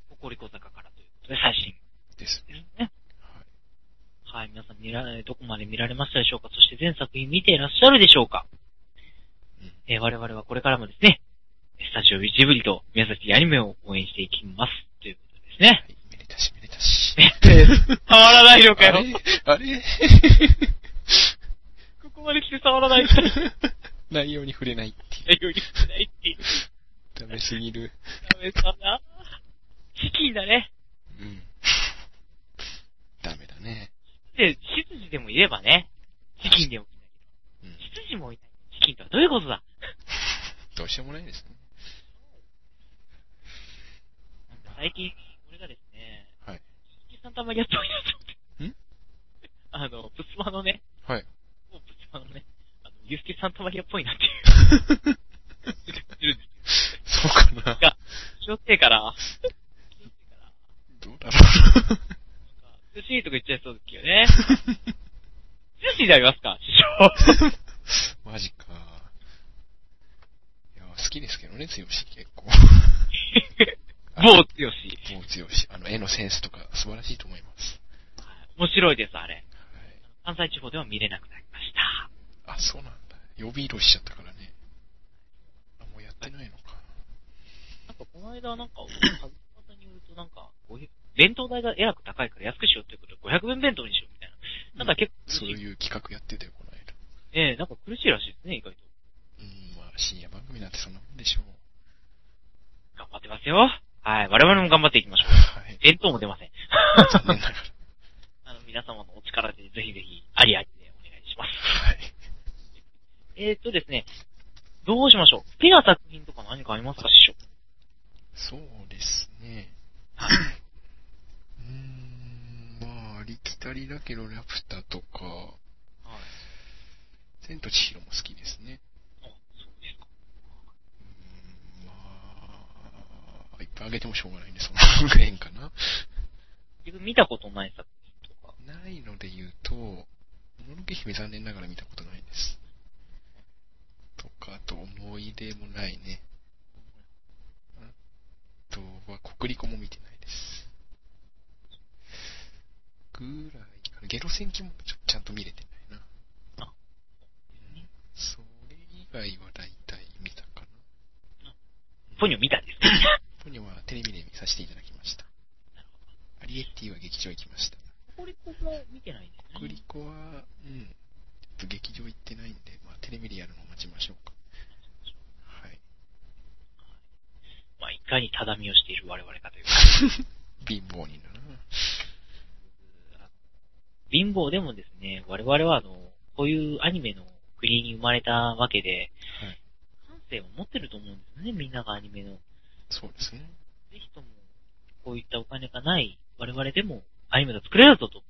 誇り小坂からということで最新ですね。はい、皆さん見られどこまで見られましたでしょうか。そして全作品見ていらっしゃるでしょうか。うん、えー、我々はこれからもですね、スタジオジブリと宮崎アニメを応援していきますということですね。はい、めでたしめでたし。触らないのかよ。あれ。あれここまで来て触らない。内容に触れないっていう。内容に触れないっていう。ダメすぎる。ダメかな。チキンだね。うん。ダメだね。で、執事でもいればね、チキンでもいない。執事もいない。チキンとはどういうことだどうしてもないですね。なんか最近、俺がですね、はい。チキンさんたまにやっておいたんあの、プツマのね、はい。もうプツマのね、あの、ユースケさんたまりやっぽいなっていう。そうかな。が、気をつけから、気をつけから。どうだろう寿司とか言っちゃいそうですよね。寿司になりますか師匠。マジか。いや、好きですけどね、強し結構。某強し。某強し。あの、絵のセンスとか素晴らしいと思います。面白いです、あれ。はい、関西地方では見れなくなりました。あ、そうなんだ。予備移動しちゃったからね。あ、もうやってないのか。なんか、この間、なんか、恥ずかしによると、なんか、弁当代がえらく高いから安くしようっていうことでごひゃくえん弁当にしようみたいな。なんか結構、うん、そういう企画やってたよ、この間。ええー、なんか苦しいらしいですね、意外と。うん、まあ、深夜番組なんてそんなもんでしょう。頑張ってますよ。はい、我々も頑張っていきましょう。はい、弁当も出ません。残念ながら。あの、皆様のお力でぜひぜひ、ありありでお願いします。はい。えーっとですね、どうしましょう。ペア作品とか何かありますか、師匠。そうですね。はい。うーん、まあ、ありきたりだけど、ラプタとか、はい、千と千尋も好きですね。あ、そうですか。うーん、まあ、いっぱいあげてもしょうがないんで、その辺かな。自分見たことない作品とか。ないので言うと、もののけ姫残念ながら見たことないです。とか、あと思い出もないね。あとは、コクリコも見てないです。ぐらいかな。ゲロ戦記もちょっとちゃんと見れてないな。あ、うん、それ以外は大体見たかな。ポニョ見たんですか？ポニョはテレビで見させていただきました。なるほど。アリエッティは劇場行きました。コクリコも見てないんですね。コクリコは、うん。ちょっと劇場行ってないんで、まあ、テレビでやるのを待ちましょうか。はい。まあ、いかにただみをしている我々かというか。貧乏人だな。貧乏でもですね、我々はあのこういうアニメの国に生まれたわけで、はい、感性を持ってると思うんですよね、みんながアニメの。そうですね。ぜひとも、こういったお金がない我々でもアニメが作れるぞと。こ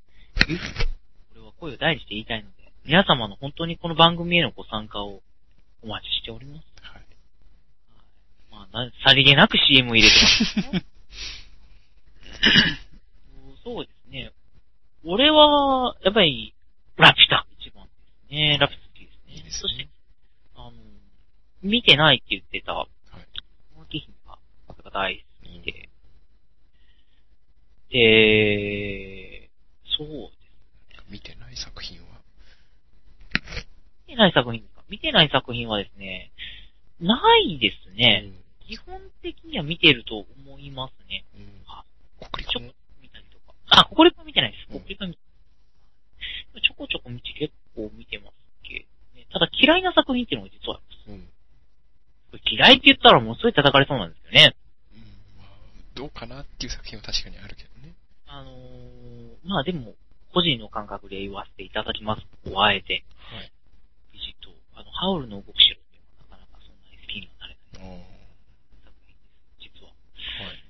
れは声を大にして言いたいので、皆様の本当にこの番組へのご参加をお待ちしております。はい。まあ、さりげなく シーエム を入れてます、ね。そうですね。俺は、やっぱり、ラピュタ一番ですね。ラピュタ好きですね。いいですね。そして、あの、見てないって言ってた、はい。ののけ姫が、僕が大好きで、うん、で、そうですね。見てない作品は見てない作品ですか見てない作品はですね、ないですね。うん、基本的には見てると思いますね。うん、あ、国立もあ、ココリコ見てないです。ココリコ見てない。ちょこちょこ道結構見てますけど、ね、ただ嫌いな作品っていうのが実はあります。うん、嫌いって言ったらもうすごい叩かれそうなんですけどね。うん、まあ、どうかなっていう作品は確かにあるけどね。あのー、まあでも、個人の感覚で言わせていただきます。あえて。はい。ビジット、あの、ハウルの動く城っていうのはなかなかそんなに好きにはなれない作品です、実は。はい。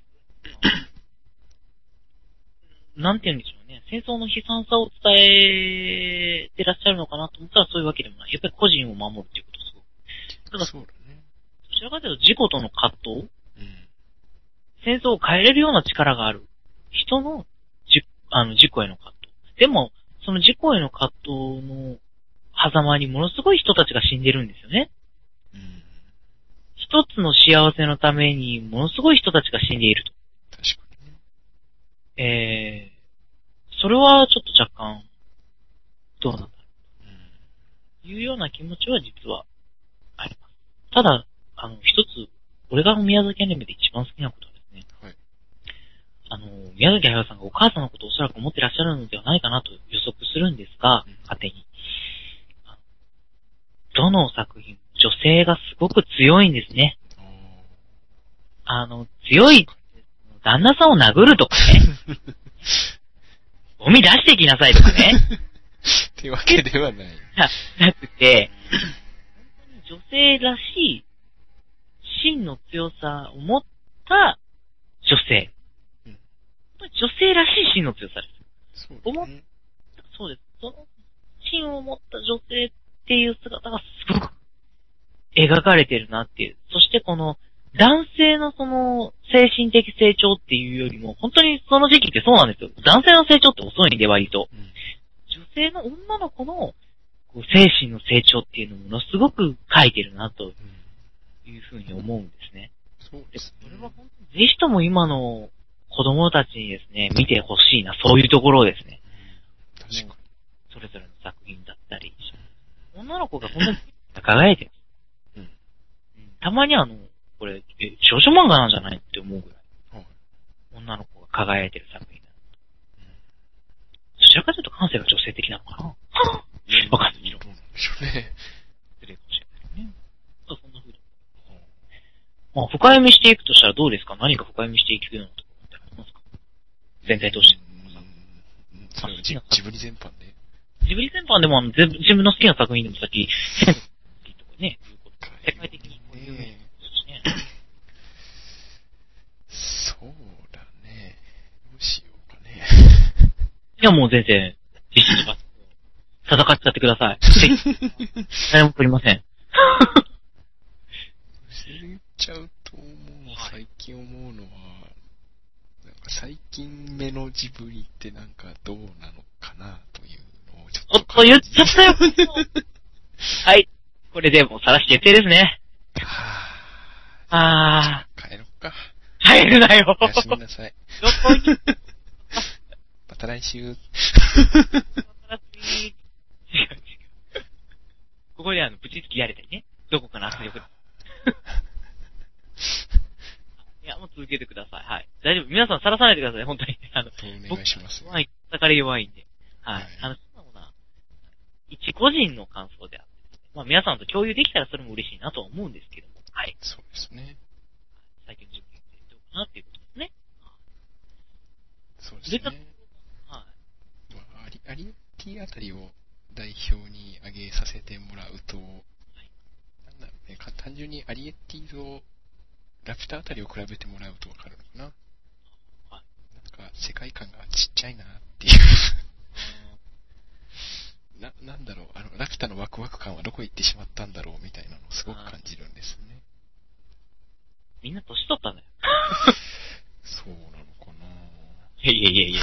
なんて言うんでしょうね。戦争の悲惨さを伝えてらっしゃるのかなと思ったらそういうわけでもない。やっぱり個人を守るっていうことですごく。だから、そうだね。どちらかというと自己との葛藤、うん、戦争を変えれるような力がある人のあの、自己への葛藤。でも、その自己への葛藤の狭間にものすごい人たちが死んでるんですよね。うん、一つの幸せのためにものすごい人たちが死んでいると。確かにね。えー、それはちょっと若干、どうなんだろう。うん、いうような気持ちは実はあります。ただ、あの、一つ、俺が宮崎アニメで一番好きなことはですね。はい。あの、宮崎駿さんがお母さんのことをおそらく思ってらっしゃるのではないかなと予測するんですが、うん、勝手に。どの作品、女性がすごく強いんですね。あの、強い、旦那さんを殴るとかね。ゴミ出してきなさいとかね。ってわけではない。なくて、女性らしい、真の強さを持った女性。うん、女性らしい真の強さです。そうですね。そうです。その真を持った女性っていう姿がすごく描かれてるなっていう。そしてこの男性のその精神的成長っていうよりも、本当にその時期ってそうなんですよ。男性の成長って遅いんで割と。うん、女性の女の子のこう精神の成長っていうのをものすごく描いてるなというふうに思うんですね。うん、そうですね。で、これは本当にぜひとも今の子供たちにですね、見てほしいな、そういうところをですね。確かに。それぞれの作品だったり、女の子がこんなに輝いてます。うん。たまにあの、これ、え、少女漫画なんじゃないって思うぐらい。うん、女の子が輝いてる作品だ。うん。どちらかというと感性が女性的なのかなわかんない。どうなんでしょうね。失礼かもしれないね。そう、そんな風に。まあ、深読みしていくとしたらどうですか？何か深読みしていくようなところってありますか？全体通して。うん。それはジブリ全般で。ジブリ全般でもあの、自分の好きな作品でもさっき、センスとかね、世界的にこういう有名ですね。そうだね。どうしようかね。いやもう全然、実施します。戦っちゃってください。誰も取りません。それ言っちゃうと、思うの最近思うのは、なんか最近目のジブリってなんかどうなのかなという。おっと、言っちゃったよ。はい。これでもうさらし決定ですね。あー。帰ろっか。帰るなよ。おやすみなさい。どこにまた来週。また来週。違う違う。ここであの、ぶちつきやれたりね。どこかな遊びよ。いや、もう続けてください。はい。大丈夫。皆さんさらさないでください。本当に。あの、お願いします。はい。叩かれ弱いんで。はい。はい、あの一個人の感想であって、まあ皆さんと共有できたらそれも嬉しいなとは思うんですけども、はい。そうですね。最近の準備ってどうかなっていうことですね。そうですね。はい。まあ、アリ、アリティあたりを代表に挙げさせてもらうと、はい、なんだろうね、単純にアリエッティとラピュタあたりを比べてもらうとわかるのかな。はい。なんか世界観がちっちゃいなっていう。な, なんだろう、あのラピュタのワクワク感はどこ行ってしまったんだろうみたいなのをすごく感じるんですね。みんな年取ったね。そうなのかな。いやいやいやいや、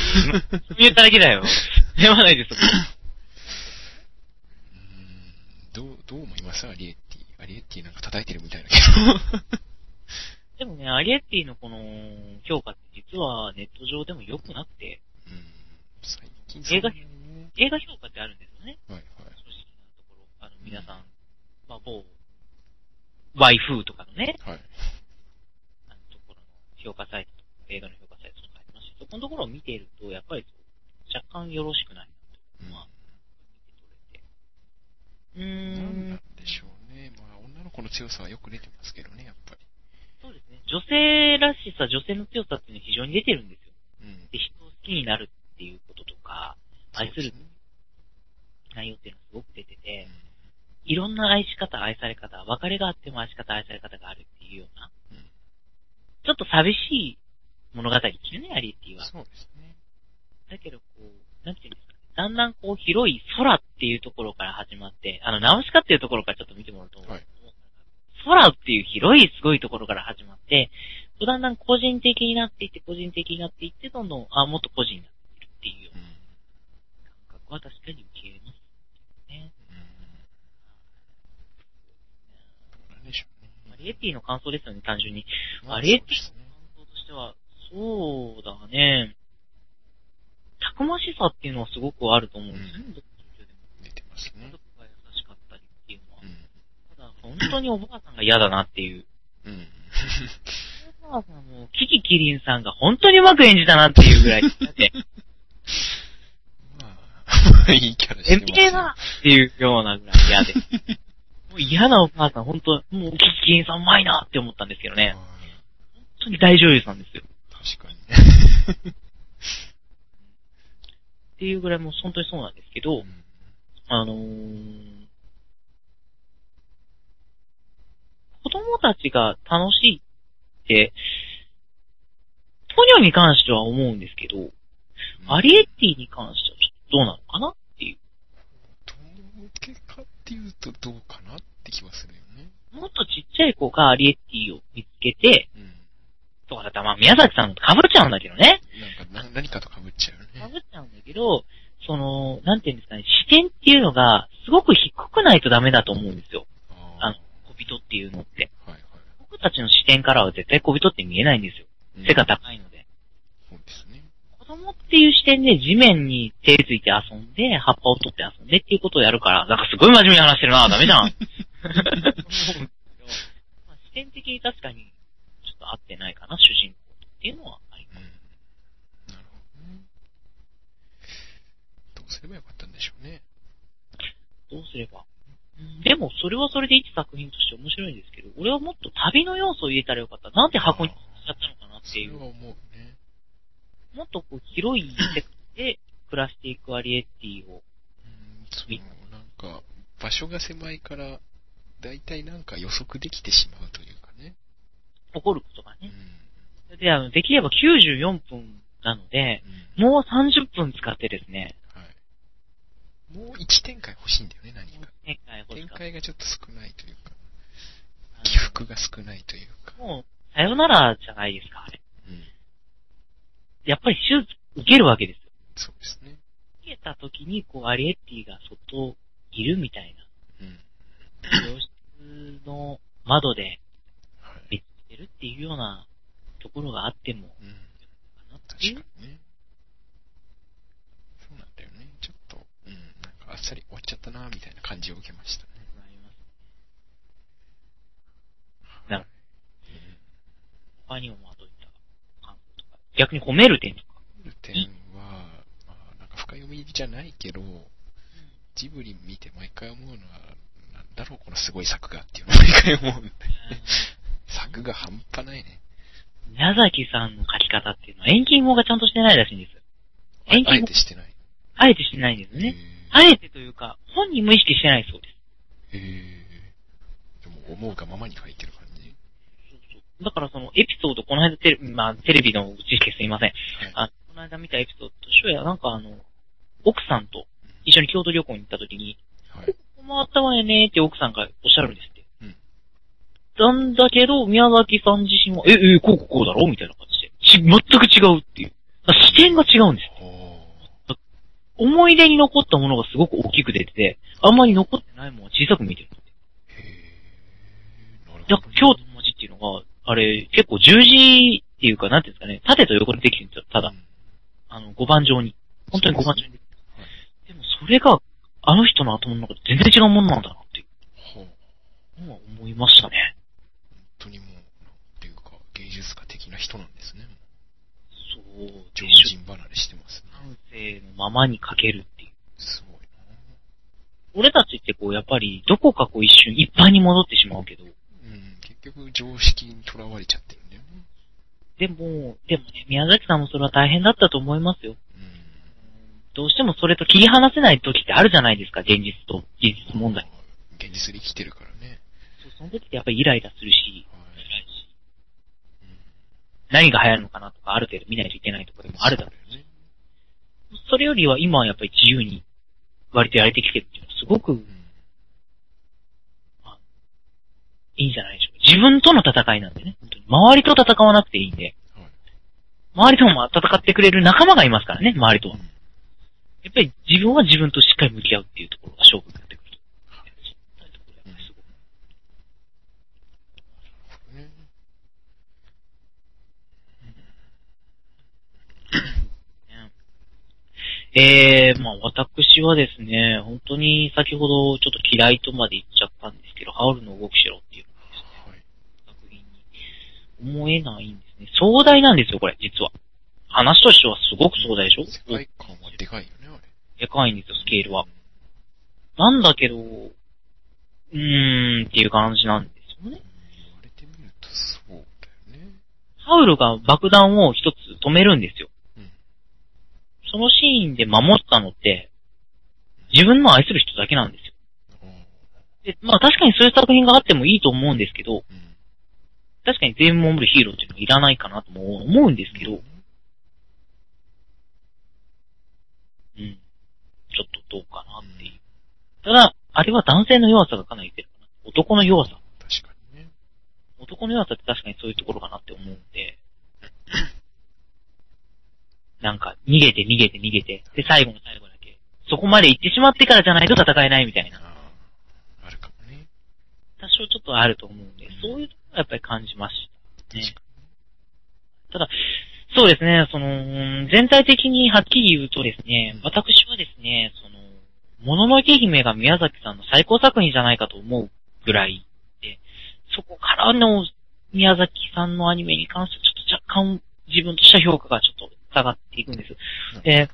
言っただけだよ。言わないです。うーん、どうどう思います？アリエッティ、アリエッティなんか叩いてるみたいなけど。でもね、アリエッティのこの評価って実はネット上でも良くなって。うん、最近映画映画評価ってあるんですよね。はいはい。正直なところ、あの、皆さん、うん、まあ、某、ワイフーとかのね、はい。あのところの評価サイトとか、映画の評価サイトとかありますし、そこのところを見ていると、やっぱり若干よろしくないなと、まあ、うん、見て取れて。うーん。なんでしょうね。まあ、女の子の強さはよく出てますけどね、やっぱり。そうですね。女性らしさ、女性の強さっていうのは非常に出てるんですよ。うん。で、人を好きになるっていうこととか、愛する内容っていうのがすごく出てて、いろんな愛し方、愛され方、別れがあっても愛し方、愛され方があるっていうような、うん、ちょっと寂しい物語ですよね、アリエッティは。そうですね。だけど、こう、なんていうんですかね、だんだんこう、広い空っていうところから始まって、あの、ナウシカっていうところからちょっと見てもらうと思う、はい、空っていう広いすごいところから始まって、だんだん個人的になっていって、個人的になっていって、どんどん、あ、もっと個人になっている。っていうような感覚は確かに受け入れますね。うん。でしょうね。バリエティの感想ですよね、単純に。バリエティの感想としては、そうだね。たくましさっていうのはすごくあると思うんですよね。うん、出てますね。家族が優しかったりっていうのは、うん、ただ本当におばあさんが嫌だなっていう。うん。おばあさんもキキキリンさんが本当にうまく演じたなっていうぐらいで。まあ、いいキャラしてますね。エミレなっていうようなぐらい嫌で。もう嫌なおばあさん、本当もうキキキリンさんうまいなって思ったんですけどね。本当に大女優さんですよ。確かに。っていうぐらいもう本当にそうなんですけど、うん、あのー、子供たちが楽しいって、ポニョに関しては思うんですけど、うん、バリエティに関してはちょっとどうなのかなっていう。どう結果っていうとどうかなって気はするよね。もっとちっちゃい子がバリエティを見つけて、うんとかだったら、まあ、宮崎さんと被っちゃうんだけどね。なんか何かと被っちゃうよね。被っちゃうんだけど、その、なんていうんですかね、視点っていうのが、すごく低くないとダメだと思うんですよ。あ, あの、小人っていうのって、はいはい。僕たちの視点からは絶対小人って見えないんですよ。背が高いので。そうですね。子供っていう視点で地面に手ついて遊んで、葉っぱを取って遊んでっていうことをやるから、なんかすごい真面目に話してるな、ダメじゃん。まあ、視点的に確かに、合ってないかな、主人公っていうのはあります、うん、なるほどね。どうすればよかったんでしょうね。どうすれば、うん、でもそれはそれで一作品として面白いんですけど、俺はもっと旅の要素を入れたらよかった。なんで箱にしちゃったのかなっていう、それは思うね。もっとこう広い世界で暮らしていくアリエッティを、うん、そうなんか場所が狭いからだいたいなんか予測できてしまうというかね、起こることがね。うん、で、あの、できればきゅうじゅうよんぷんなので、うん、もうさんじゅっぷん使ってですね。はい。もういち展開欲しいんだよね、何か。展開欲しい。展開がちょっと少ないというか、起伏が少ないというか。もう、さよならじゃないですか、あれ。うん。やっぱり手術受けるわけですよ。そうですね。受けた時に、こう、アリエッティが外いるみたいな。うん。病室の窓で、っていうようなところがあっても、うん、確かにね。そうなんだよね。ちょっと、うん、なんかあっさり終わっちゃったなみたいな感じを受けましたね。ありますね。な、はい、うん、他にもまといた感想とか、逆に褒める点とか。褒める点は、まあ、なんか深読みじゃないけど、うん、ジブリ見て毎回思うのは、なんだろうこのすごい作画っていうのを毎回思うんだよね。作が半端ないね。宮崎さんの書き方っていうのは遠近法がちゃんとしてないらしいんです。遠近法。あえてしてない。あえてしてないんですね。あえてというか、本人も意識してないそうです。へぇー。でも思うがままに書いてる感じ。そうそう。だからそのエピソード、この間テレビ、まあテレビの知識すいません。はい、あこの間見たエピソードとしては、なんかあの、奥さんと一緒に京都旅行に行った時に、はい、ここ回ったわよねーって奥さんがおっしゃるんですって。なんだけど、宮崎さん自身も、え、え、こうこうこうだろみたいな感じで。ち、全く違うっていう。視点が違うんです。思い出に残ったものがすごく大きく出てて、あんまり残ってないものは小さく見てる。へぇー。なるほど、ね。だから京都の街っていうのが、あれ、結構十字っていうか、なんていうんですかね、縦と横にできてるんですよ、ただ。うん、あの、五番状に。本当に五番状にできてる。でもそれが、あの人の頭の中で全然違うものなんだなっていう。はぁ。思いましたね。本当にもう、っていうか、芸術家的な人なんですね。そう。常人離れしてますね。感性のままに書けるっていう。すごいな。俺たちってこう、やっぱり、どこかこう一瞬一般に戻ってしまうけど。うん、結局常識にとらわれちゃってるんだよね。でも、でもね、宮崎さんもそれは大変だったと思いますよ。うん。どうしてもそれと切り離せない時ってあるじゃないですか、現実と、現実問題。現実に生きてるからね。その時ってやっぱりイライラするし、はい、し、うん、何が流行るのかなとかある程度見ないといけないところでもあるだろうし、ね、それよりは今はやっぱり自由に割とやれてきてるっていうのはすごく、うん、まあ、いいんじゃないでしょうか。自分との戦いなんでね、本当に周りと戦わなくていいんで、はい、周りとも戦ってくれる仲間がいますからね、周りとは。やっぱり自分は自分としっかり向き合うっていうところが勝負になってくる。えー、まあ私はですね、本当に先ほどちょっと嫌いとまで言っちゃったんですけど、ハウルの動く城っていう作品に思えないんですね。壮大なんですよ、これ、実は。話としてはすごく壮大でしょ？世界観はでかいよね、あれ。でかいんですよ、スケールは。なんだけど、うーんっていう感じなんですよね。言われてみるとそうだよね。ハウルが爆弾を一つ止めるんですよ。そのシーンで守ったのって、自分の愛する人だけなんですよ。で、まあ確かにそういう作品があってもいいと思うんですけど、確かに全員守るヒーローっていうのはいらないかなとも思うんですけど、うん。ちょっとどうかなっていう。ただ、あれは男性の弱さがかなり出てるかな。男の弱さ。確かにね。男の弱さって確かにそういうところかなって思うんで、なんか、逃げて逃げて逃げて、で、最後の最後だけ、そこまで行ってしまってからじゃないと戦えないみたいな。あるかもね。多少ちょっとあると思うんで、そういうところはやっぱり感じましたね。ただ、そうですね、その、全体的にはっきり言うとですね、私はですね、その、もののけ姫が宮崎さんの最高作品じゃないかと思うぐらいで、そこからの宮崎さんのアニメに関してちょっと若干自分とした評価がちょっと、下がっていくんです。で、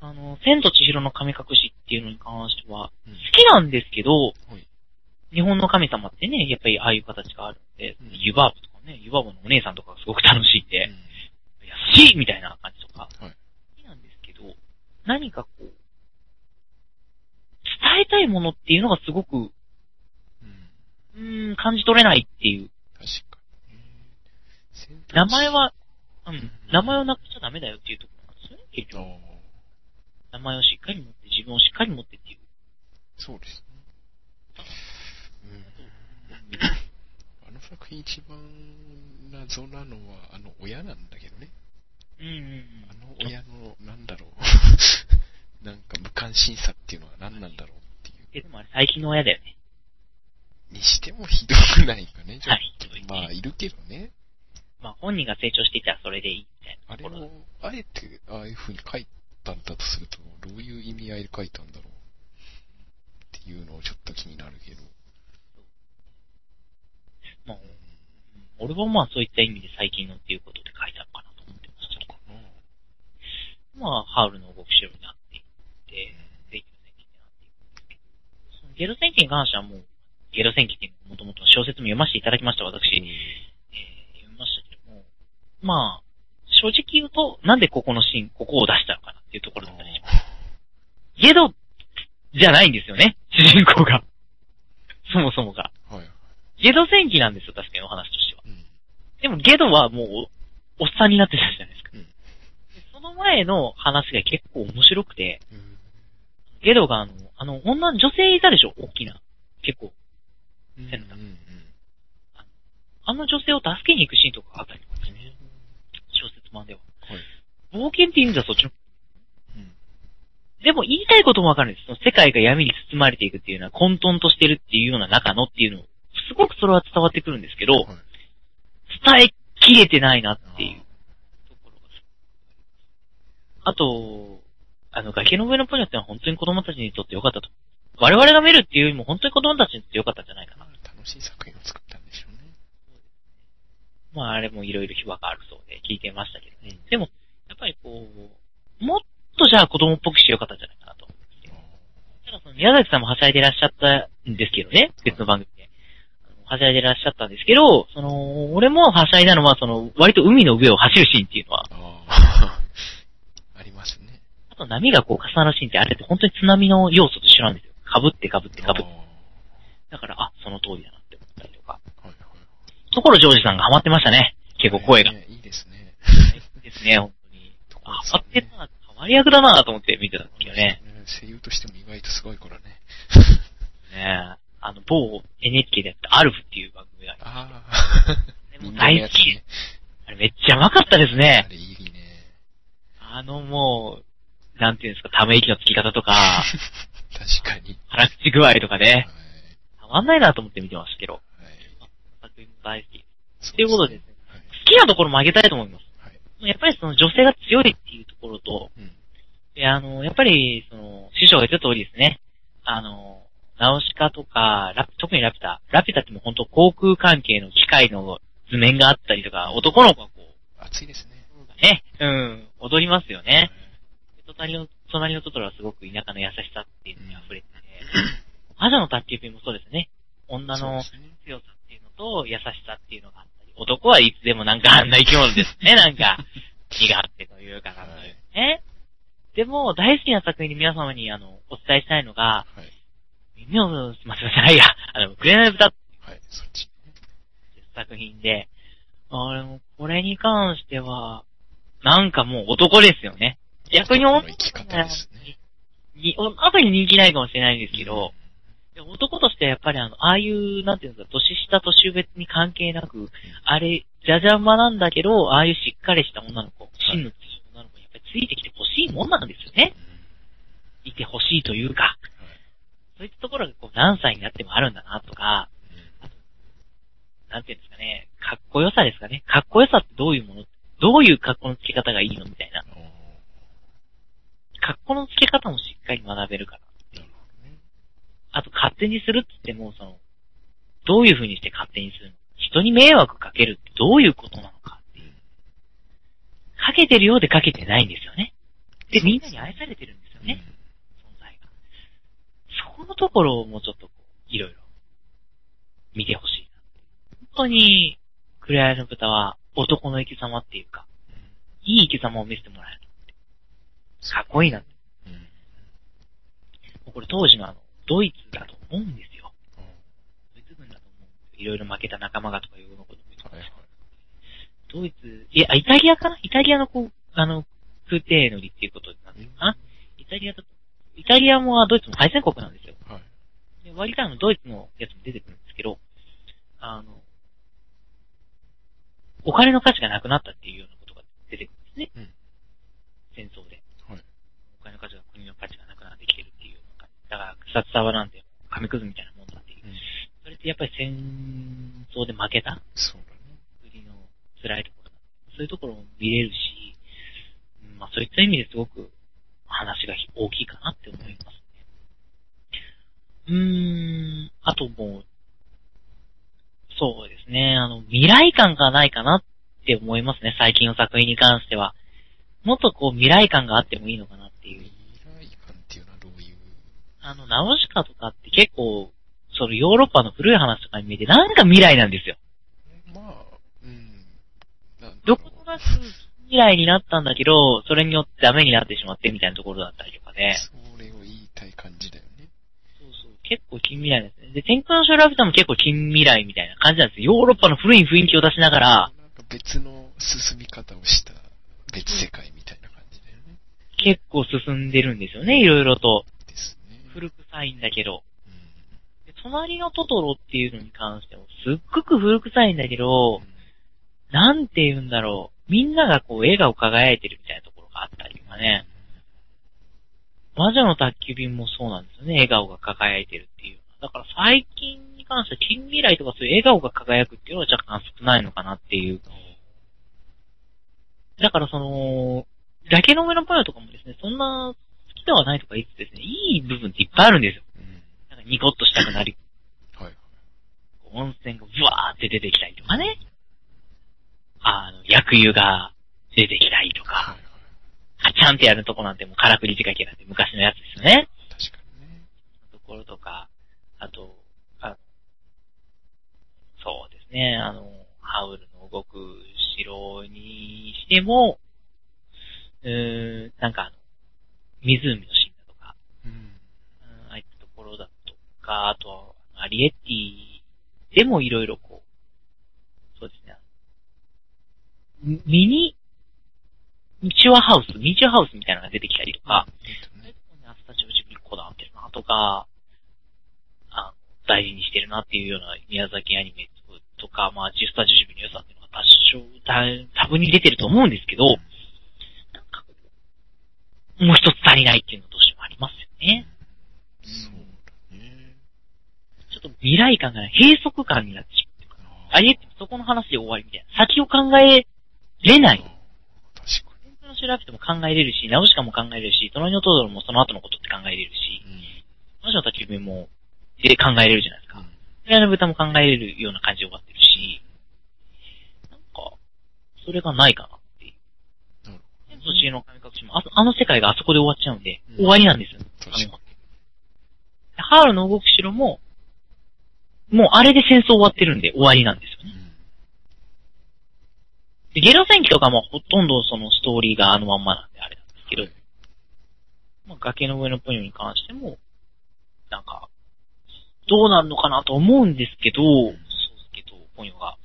あの、千と千尋の神隠しっていうのに関しては、好きなんですけど、うん、日本の神様ってね、やっぱりああいう形があるんで、うん、湯婆婆とかね、湯婆婆のお姉さんとかがすごく楽しいんで、うん、優しいみたいな感じとか、はい、好きなんですけど、何かこう、伝えたいものっていうのがすごく、うん、うーん、感じ取れないっていう。確かに。名前は、うん、名前をなくちゃダメだよっていうところなんですよね、結局。名前をしっかり持って、自分をしっかり持ってっていう。そうですね。うん、あの作品一番謎なのは、あの親なんだけどね。うんうんうん。あの親の、なんだろう。なんか無関心さっていうのは何なんだろうっていう。え、でもあれ最近の親だよね。にしてもひどくないかね、ちょっと。はい、まあ、いるけどね。まあ本人が成長していたらそれでいいみたいなところ。あれを、あえてああいう風に書いたんだとすると、どういう意味合いで書いたんだろうっていうのをちょっと気になるけど。まあ、俺はまあそういった意味で最近のっていうことで書いたのかなと思ってましたけど。まあ、ハウルの動く城になっていって、うん、で、ゲロ戦記になっていくんですけど、そのゲロ戦記に関してはもう、ゲロ戦記ってもともと小説も読ませていただきました、私。うんまあ、正直言うと、なんでここのシーン、ここを出したのかなっていうところだったりします。ゲド、じゃないんですよね、主人公が。そもそもが。はい、ゲド戦記なんですよ、確かにお話としては。うん、でも、ゲドはもうお、おっさんになってたじゃないですか。うん、その前の話が結構面白くて、うん、ゲドがあの、あの、女、女性いたでしょ、大きな。結構。うんうんうん、あ, あの女性を助けに行くシーンとかあったりとかですね。小説版では。はい、冒険って意味だ、そっちの。うん、でも言いたいこともわかるんです。その世界が闇に包まれていくっていうのは混沌としてるっていうような中のっていうのを、すごくそれは伝わってくるんですけど、はい、伝えきれてないなっていうところが。あと、あの、崖の上のポニョってのは本当に子供たちにとって良かったと。我々が見るっていうよりも本当に子供たちにとって良かったんじゃないかな。楽しい作品を作ったんでしょうね。まああれもいろいろ秘話があるそうで聞いてましたけどね。でも、やっぱりこう、もっとじゃあ子供っぽくしてよかったんじゃないかなと思うんですけど。ただその宮崎さんもはしゃいでらっしゃったんですけどね、別の番組で。はしゃいでらっしゃったんですけど、その、俺もはしゃいだのは、その、割と海の上を走るシーンっていうのは。あ, ありますね。あと波がこう重なるシーンってあれって本当に津波の要素と一緒なんですよ。被って被って被って。だから、あ、その通りだなって思ったりとか。ところジョージさんがハマってましたね。結構声が。いいですね。いいですね、本当に。ハマってたな、ハマり役だなと思って見てたんですよね。声優としても意外とすごいからね。ねえ、あの、某 エヌエイチケー でやったアルフっていう番組がありました。ああ。大好き。あれめっちゃ甘かったですね。あれいいあのもう、なんていうんですか、ため息のつき方とか、確かに。腹口具合とかね、はい、たまんないなと思って見てましたけど、はい、作品大好き。ということでですね、はい、好きなところも上げたいと思います。はい、やっぱりその女性が強いっていうところと、うん、で、あの、やっぱり、その、師匠が言った通りですね、あの、ナウシカとか、ラ特にラピュタ。ラピュタってもうほんと航空関係の機械の図面があったりとか、男の子がこう。熱いですね。ね、うん、踊りますよね。うん、隣の、隣のトトロはすごく田舎の優しさっていうのに溢れてて、うん、魔女の宅急便もそうですね。女の強さっていうのと優しさっていうのがあったり、男はいつでもなんかあんな生き物ですね、なんか、気があってというかなんというね。はい、でも、大好きな作品に皆様にあの、お伝えしたいのが、はい耳をすませばじゃないや、あの、くれない豚って作品で、あれも、これに関しては、なんかもう男ですよね。逆に女の子に人気ないかもしれないんですけど、うん、男としてはやっぱりあの、ああいう、なんていうんですか、年下、年上に関係なく、うん、あれ、じゃじゃ馬なんだけど、ああいうしっかりした女の子、真の女の子にやっぱりついてきてほしいもんなんですよね。うん、いてほしいというか、そういったところがこう何歳になってもあるんだなとか、うん、なんていうんですかね、かっこよさですかね。かっこよさってどういうもの、どういうかっこのつけ方がいいのみたいな。かっこのつけ方もしっかり学べるから。なるほどね、あと勝手にするって言ってもその、どういう風にして勝手にするの？人に迷惑かけるってどういうことなのかっていう。かけてるようでかけてないんですよね。で、みんなに愛されてるんですよね。うんそこのところをもうちょっとこう、いろいろ、見てほしいな。本当に、クレアの豚は男の生き様っていうか、うん、いい生き様を見せてもらえるって。かっこいいなって。うん、もうこれ当時のあの、ドイツだと思うんですよ。うん、ドイツ軍だと思うんですよ。いろいろ負けた仲間がとかいうのことも言ってました。ドイツ、いや、イタリアかなイタリアのこう、あの、空挺乗りっていうことなんですかな、うん、イタリアだとイタリアもドイツも敗戦国なんですよ。はい、で割とあのドイツのやつも出てくるんですけど、あの、お金の価値がなくなったっていうようなことが出てくるんですね。うん、戦争で。はい、お金の価値が、国の価値がなくなってきてるっていうような。だから、草津沢なんて紙くずみたいなもんだっていう。うん、それってやっぱり戦争で負けた。そうだね。国の辛いところ。そういうところも見れるし、まあそういった意味ですごく、話が大きいかなって思いますね。うーん、あともう、そうですね、あの、未来感がないかなって思いますね、最近の作品に関しては。もっとこう、未来感があってもいいのかなっていう。未来感っていうのはどういうあの、ナウシカとかって結構、そのヨーロッパの古い話とかに見えて、なんか未来なんですよ。まあ、うん。どこもなく、未来になったんだけど、それによってダメになってしまってみたいなところだったりとかね。それを言いたい感じだよね。そうそう。結構近未来ですね。で、天空の城ラピュタも結構近未来みたいな感じなんですよ。ヨーロッパの古い雰囲気を出しながら。なんか別の進み方をした別世界みたいな感じだよね。結構進んでるんですよね、いろいろと。ですね。古臭いんだけど。うん、で隣のトトロっていうのに関しても、すっごく古臭いんだけど、うん、なんて言うんだろう。みんながこう、笑顔輝いてるみたいなところがあったりとかね。魔女の宅急便もそうなんですよね。笑顔が輝いてるっていう。だから最近に関しては近未来とかそういう笑顔が輝くっていうのは若干少ないのかなっていう。だからその、崖の上のポヨとかもですね、そんな好きではないとか言ってですね、いい部分っていっぱいあるんですよ。なんかニコッとしたくなり。はい。温泉がブワーって出てきたりとかね。あの、薬湯が出てきたりとか、カチャンってやるとこなんてもうからくり仕掛けなんて昔のやつですよね。確かにね。ところとか、あと、あそうですね、あの、ハウルの動く城にしても、うーん、なんかあの、湖のシーンだとか、うんうん、ああいったところだとか、あとは、アリエッティでもいろいろこう、そうですね、ミニ、ミチュアハウス、ミチュアハウスみたいなのが出てきたりとか、スタジオジブリこだわってるなとか、あ大事にしてるなっていうような宮崎アニメとか、まあ、スタジオジブリの良さっていうのが多少、多分に出てると思うんですけど、なんか、もう一つ足りないっていうのどうしてもありますよね。そうだね。ちょっと未来感がない、閉塞感になってしまうっていうか、ありえてそこの話で終わりみたいな。先を考えれない。確かに。本当のシュラフィトも考えれるし、ナウシカも考えれるし、隣のトドロもその後のことって考えれるし、ナウシカの焚き火もで考えれるじゃないですか。未来の豚も考えれるような感じで終わってるし、なんか、それがないかな。そちの神隠しもあ、あの世界があそこで終わっちゃうんで、うん、終わりなんですよ。ハールの動く城も、もうあれで戦争終わってるんで終わりなんですよね。うん、でゲラ戦記とかもほとんどそのストーリーがあのまんまなんであれなんですけど、はい、まあ、崖の上のポニョに関しても、なんか、どうなるのかなと思うんですけど、そうですけど、ポニョが、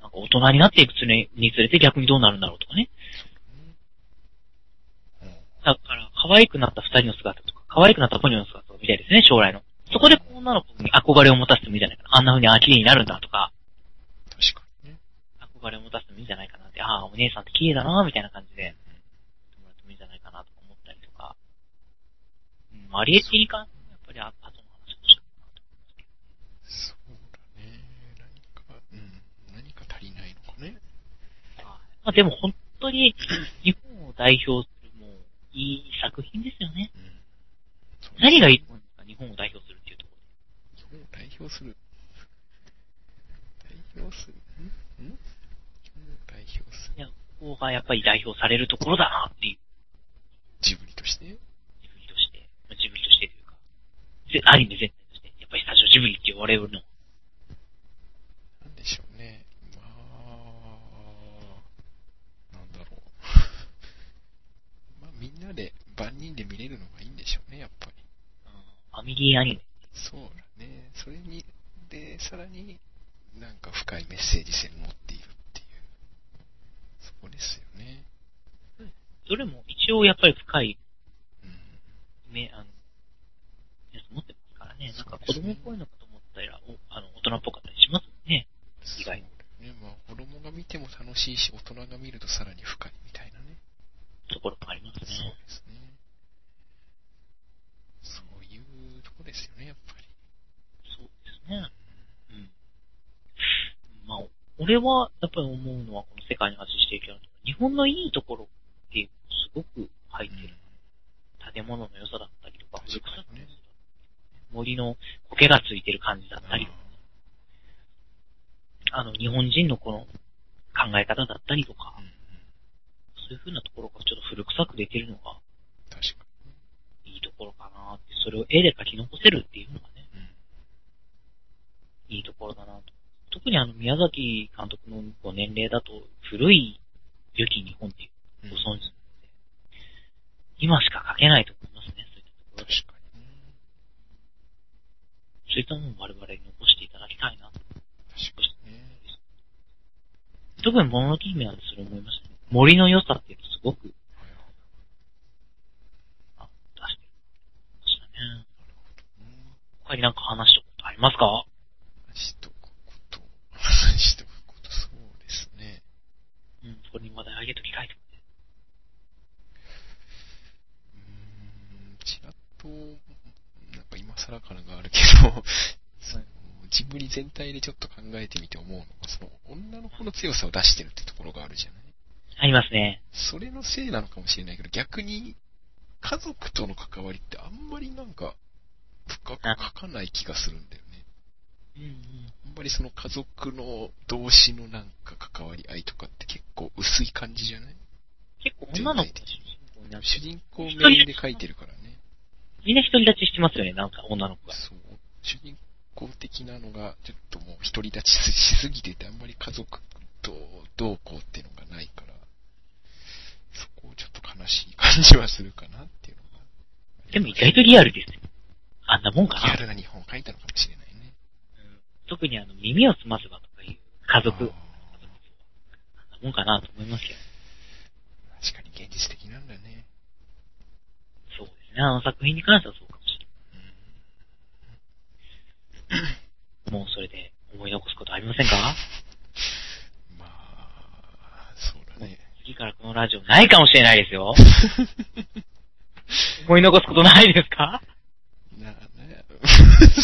なんか大人になっていくにつれて逆にどうなるんだろうとかね。だから、可愛くなった二人の姿とか、可愛くなったポニョの姿とかみたいですね、将来の。そこで女の子に憧れを持たせてもいいんじゃないかな。あんな風にあきれいになるんだとか。確かにね。憧れを持たせてもいいんじゃないかなって、ああ、お姉さんって綺麗だなみたいな感じで、もらってもいいんじゃないかなとか思ったりとか。うん、アリエティに関してもやっぱりあとの話をしたいなと思うんですけど。そうだね。何か、うん、何か足りないのかね。あまあでも本当に、日本を代表するいい作品ですよね。うん、そうですね。何がいいと思うんですか？日本を代表するっていうところで。日本を代表する。代表する。ん？ん？日本を代表する。いや、ここがやっぱり代表されるところだなっていう。ジブリとして？ジブリとして。ジブリとしてというか、アニメ全体として。やっぱりスタジオジブリって言われるの。なんでしょうね。まあ、なんだろう。みんなで、万人で見れるのがいいんでしょうね、やっぱり。うん、ファミリーアニメ。そうだね。それに、で、さらに、なんか深いメッセージ性を持っているっていう。そこですよね。どれも一応やっぱり深い、うん、目、あの、やつ持ってますからね。ねなんか子供っぽいのかと思ったら、あの、大人っぽかったりしますもんね。意外に。そうね。まあ、子供が見ても楽しいし、大人が見るとさらに深いみたいなね。ところもありますね。そうですね。そういうとこですよね、やっぱり。そうですね。うん。まあ、俺はやっぱり思うのはこの世界に発信していけるの。日本のいいところってすごく入ってる。うん、建物の良さだったりとか、古くさ、ね、森の苔がついてる感じだったり、あの日本人のこの考え方だったりとか。うんそういう風なところがちょっと古臭く出てるのが、確かに。いいところかなって、それを絵で描き残せるっていうのがね、うん、いいところだなと。特にあの、宮崎監督のご年齢だと、古い良き日本っていう、ご存知なので、うん、今しか描けないと思いますね、そういったところで。確かに。そういったものを我々に残していただきたいなと。確かに、ね。特にもののけ姫はそれ思いましたね。森の良さってすごく、はいはい、あ、出してましたね。なるほどね。他になんか話したことありますか？話しとくこと、話しとくこと、そうですね。うん、そこにまだ上げときたいとかね。うーん、ちらっと、なんか今更からがあるけど、はい、そのジブリ全体でちょっと考えてみて思うのが、その女の子の強さを出してるってところがあるじゃない？ありますね。それのせいなのかもしれないけど、逆に家族との関わりってあんまりなんか深く書かない気がするんだよね。うんうん。あんまりその家族の同士のなんか関わり合いとかって結構薄い感じじゃない？結構女の子の主人公メインで書いてるからね。みんな独り立ちしてますよね、なんか女の子が。そう。主人公的なのがちょっともう独り立ちしすぎてて、あんまり家族とどうこうっていうのがないから。そこをちょっと悲しい感じはするかなっていうのが。でも意外とリアルですよ。あんなもんかな。リアルな日本を書いたのかもしれないね。うん、特にあの、耳をすませばとかいう家族、あ, 家族あんなもんかなと思いますけど。確かに現実的なんだね。そうですね。あの作品に関してはそうかもしれない。うん、もうそれで思い残すことありませんか？まあ、そうだね。次からこのラジオないかもしれないですよ。思い残すことないですか？なあね。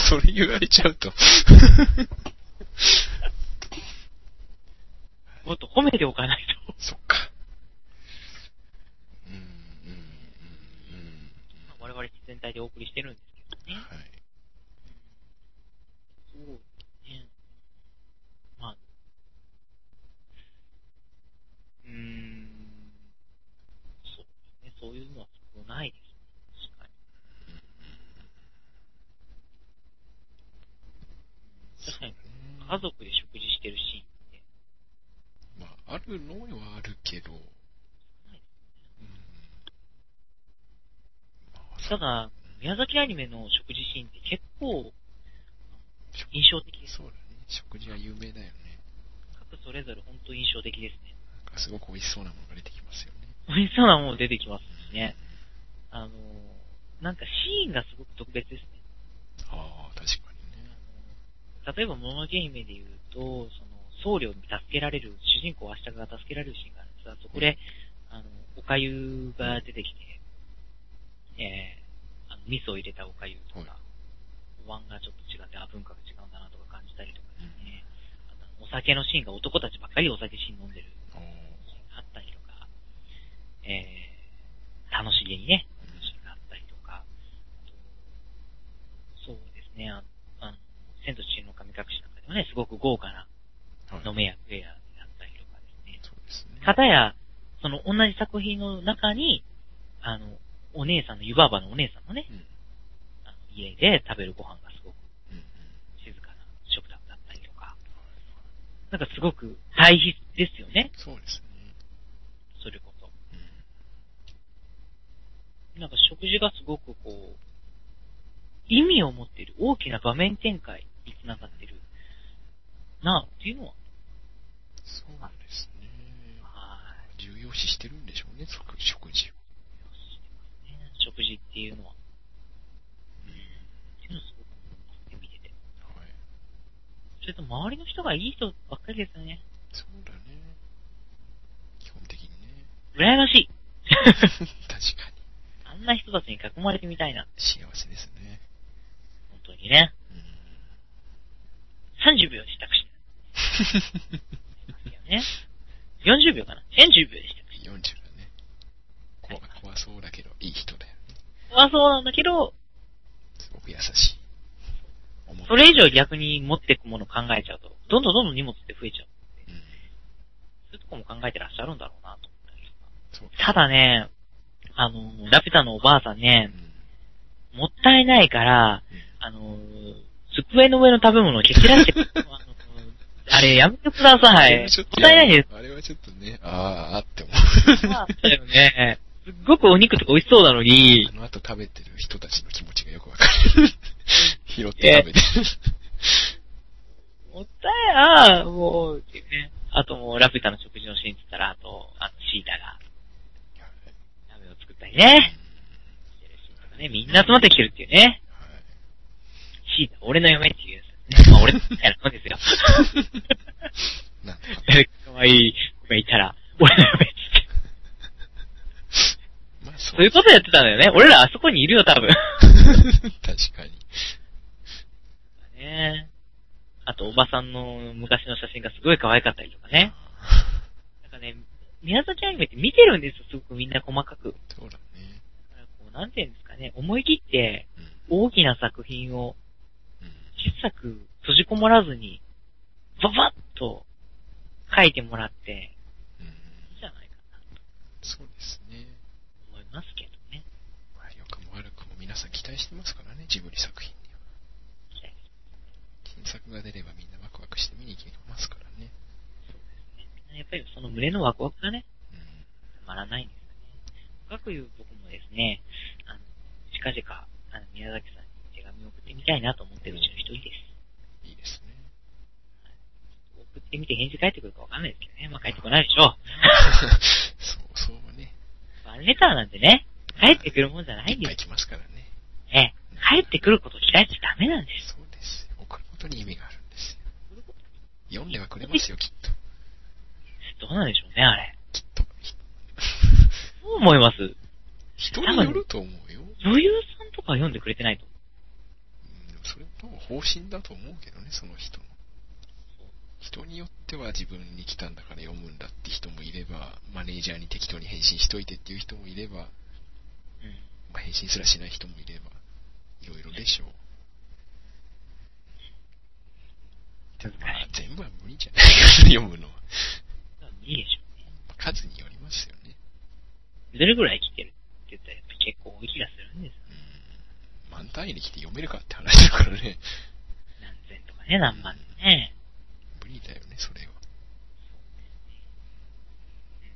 それ言われちゃうと。もっと褒めておかないと。そっか。うんうんうん。我々全体でお送りしてるんですけどね。はい。そうね。まあ。うーん。そうね。そういうのはないです。確かに家族で食事してるシーンって、まああるのはあるけど、はい、うん、ただ宮崎アニメの食事シーンって結構印象的です。そうだね。食事は有名だよね。各それぞれ本当印象的ですね。なんかすごく美味しそうなものが出てきますよね。美味しそうなもの出てきますね。うん、あのなんかシーンがすごく特別ですね。ああ確かに。例えば、もののけ姫で言うと、その僧侶に助けられる、主人公アシタカが助けられるシーンがあるんですが、そこで、あの、おかゆが出てきて、えー、あの味噌を入れたおかゆとか、お椀がちょっと違って、あ、文化が違うんだなとか感じたりとかですね、うん、お酒のシーンが男たちばっかりお酒シーン飲んでるシーンがあったりとか、えー、楽しげにね、シーンがあったりとか、そうですね、あ千と千尋の神隠しなんかでもね、すごく豪華な飲めや食えやだったりとかですね。そうですね。かたや、その同じ作品の中に、あの、お姉さんの、湯婆婆のお姉さんのね、うん、あの家で食べるご飯がすごく静かな食卓だったりとか、うんうん、なんかすごく対比ですよね。そうですね。それこそ。うん、なんか食事がすごくこう、意味を持っている、大きな場面展開、つながってるなっていうのはそうですね。重要視してるんでしょうね、食事を、ね、食事っていうのは、うん、っていうのはすごく見てて、はい、それと周りの人がいい人ばっかりですよね。そうだね、基本的にね。羨ましい。確かにあんな人たちに囲まれてみたいな。幸せですね、本当にね。さんじゅうびょうで支度して、ね、よんじゅうびょうかな ?よんじゅうびょうで支度して。よんじゅうだね。怖、怖そうだけど、いい人だよね。怖そうなんだけど、すごく優しい。それ以上逆に持っていくものを考えちゃうと、どんどんどんどん荷物って増えちゃう。うん、そういうとこも考えてらっしゃるんだろうなと思ったり。ただね、あの、ラピュタのおばあさんね、うん、もったいないから、うん、あの、机の上の食べ物を蹴散らして、あれやめてください。もったいないです。あれはちょっとね、あーあって思う。あったよね。すっごくお肉とか美味しそうなのに。あの後食べてる人たちの気持ちがよくわかる。拾って食べてる。もったいなー、もう、ね。あともう、ラピュタの食事のシーンって言ったら、あと、あの、シータが、鍋を作ったりね。ね、みんな集まってきてるっていうね。俺の嫁っていうやつ。まあ、俺みたいなもんですよ。なんかかわいい子がいたら、俺の嫁って言って。まあ、そういうことやってたんだよね。俺らあそこにいるよ、多分。確かに。ね、あと、おばさんの昔の写真がすごい可愛かったりとかね。なんかね、宮崎アニメって見てるんですよ、すごくみんな細かく。そうだね。だからこう、なんていうんですかね、思い切って、大きな作品を、小さく閉じこもらずに、ババッと書いてもらって、いいんじゃないかなと。そうですね。思いますけどね。まあ、良くも悪くも皆さん期待してますからね、ジブリ作品には。期待してます。新作が出ればみんなワクワクして見に行きますからね。そうですね。やっぱりその群れのワクワクがね、うん、たまらないんですよね。かくいう僕もですね、あの近々、あの宮崎さんに送ってみたいなと思ってるうちの一人です。いいですね。送ってみて返事返ってくるかわかんないですけどね。まあ返ってこないでしょう。そうそうね。ファンレターなんてね、返ってくるもんじゃないんです。いっぱい来ますからね。え、返ってくることを期待しちゃダメなんです。そうです。送ることに意味があるんですよ。読んではくれますよ、きっと。どうなんでしょうね、あれ。きっと、きっ思います。人によると思うよ。女優さんとか読んでくれてないと。うん、それも方針だと思うけどね、その人の。人によっては自分に来たんだから読むんだって人もいれば、マネージャーに適当に返信しといてっていう人もいれば、うん、まあ、返信すらしない人もいれば、いろいろでしょう。まあ、全部は無理じゃない読むのは。いいでしょうね。数によりますよね。どれぐらい来てるって言ったらやっぱ結構多い気がするんですよ、ね。うん。満単位で来て読めるかって話だからね。何千とかね、何万ね。無理だよね、それは。そうですね。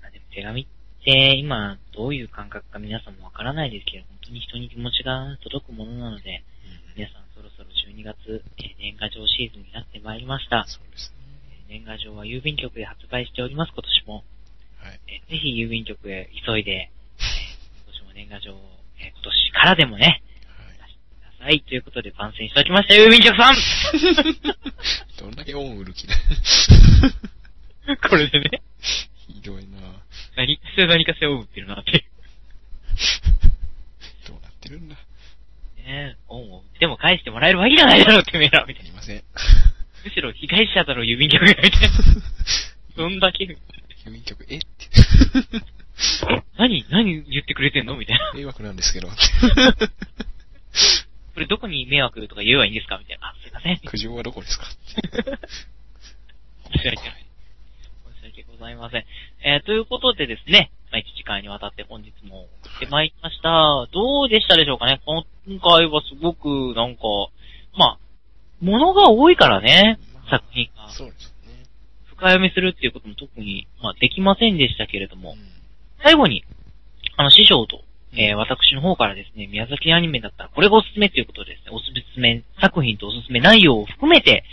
うん、あ、でも手紙って今どういう感覚か皆さんもわからないですけど、本当に人に気持ちが届くものなので、うん、皆さんそろそろじゅうにがつ、年賀状シーズンになってまいりました。そうですね。年賀状は郵便局で発売しております、今年も。はい、えぜひ郵便局へ急いで、今年も年賀状を、え今年からでもね、はい、出してください。ということで、番宣しておきました、郵便局さんどんだけ恩売る気だこれでね。ひどいなぁ。何かしら何かしら恩売ってるなって。どうなってるんだ。ねえ、恩を売っても返してもらえるわけじゃないだろうってめえら、みたいな。ありません。むしろ被害者だろ、郵便局がみたいな。どんだけ。郵便局、えって。何何言ってくれてんのみたいな。迷惑なんですけど。これどこに迷惑とか言えばいいんですかみたいな。あ、すいません。苦情はどこですか申し訳ない。申し訳ございません。えー、ということでですね、まあ、いちじかんにわたって本日も送ってまいりました。はい、どうでしたでしょうかね。今回はすごく、なんか、まあ、物が多いからね、まあ、作品が。そうですね。深読みするっていうことも特に、まあ、できませんでしたけれども、うん、最後に、あの、師匠と、うん、えー、私の方からですね、宮崎アニメだったらこれがおすすめということでですね、おすすめ作品とおすすめ内容を含めて、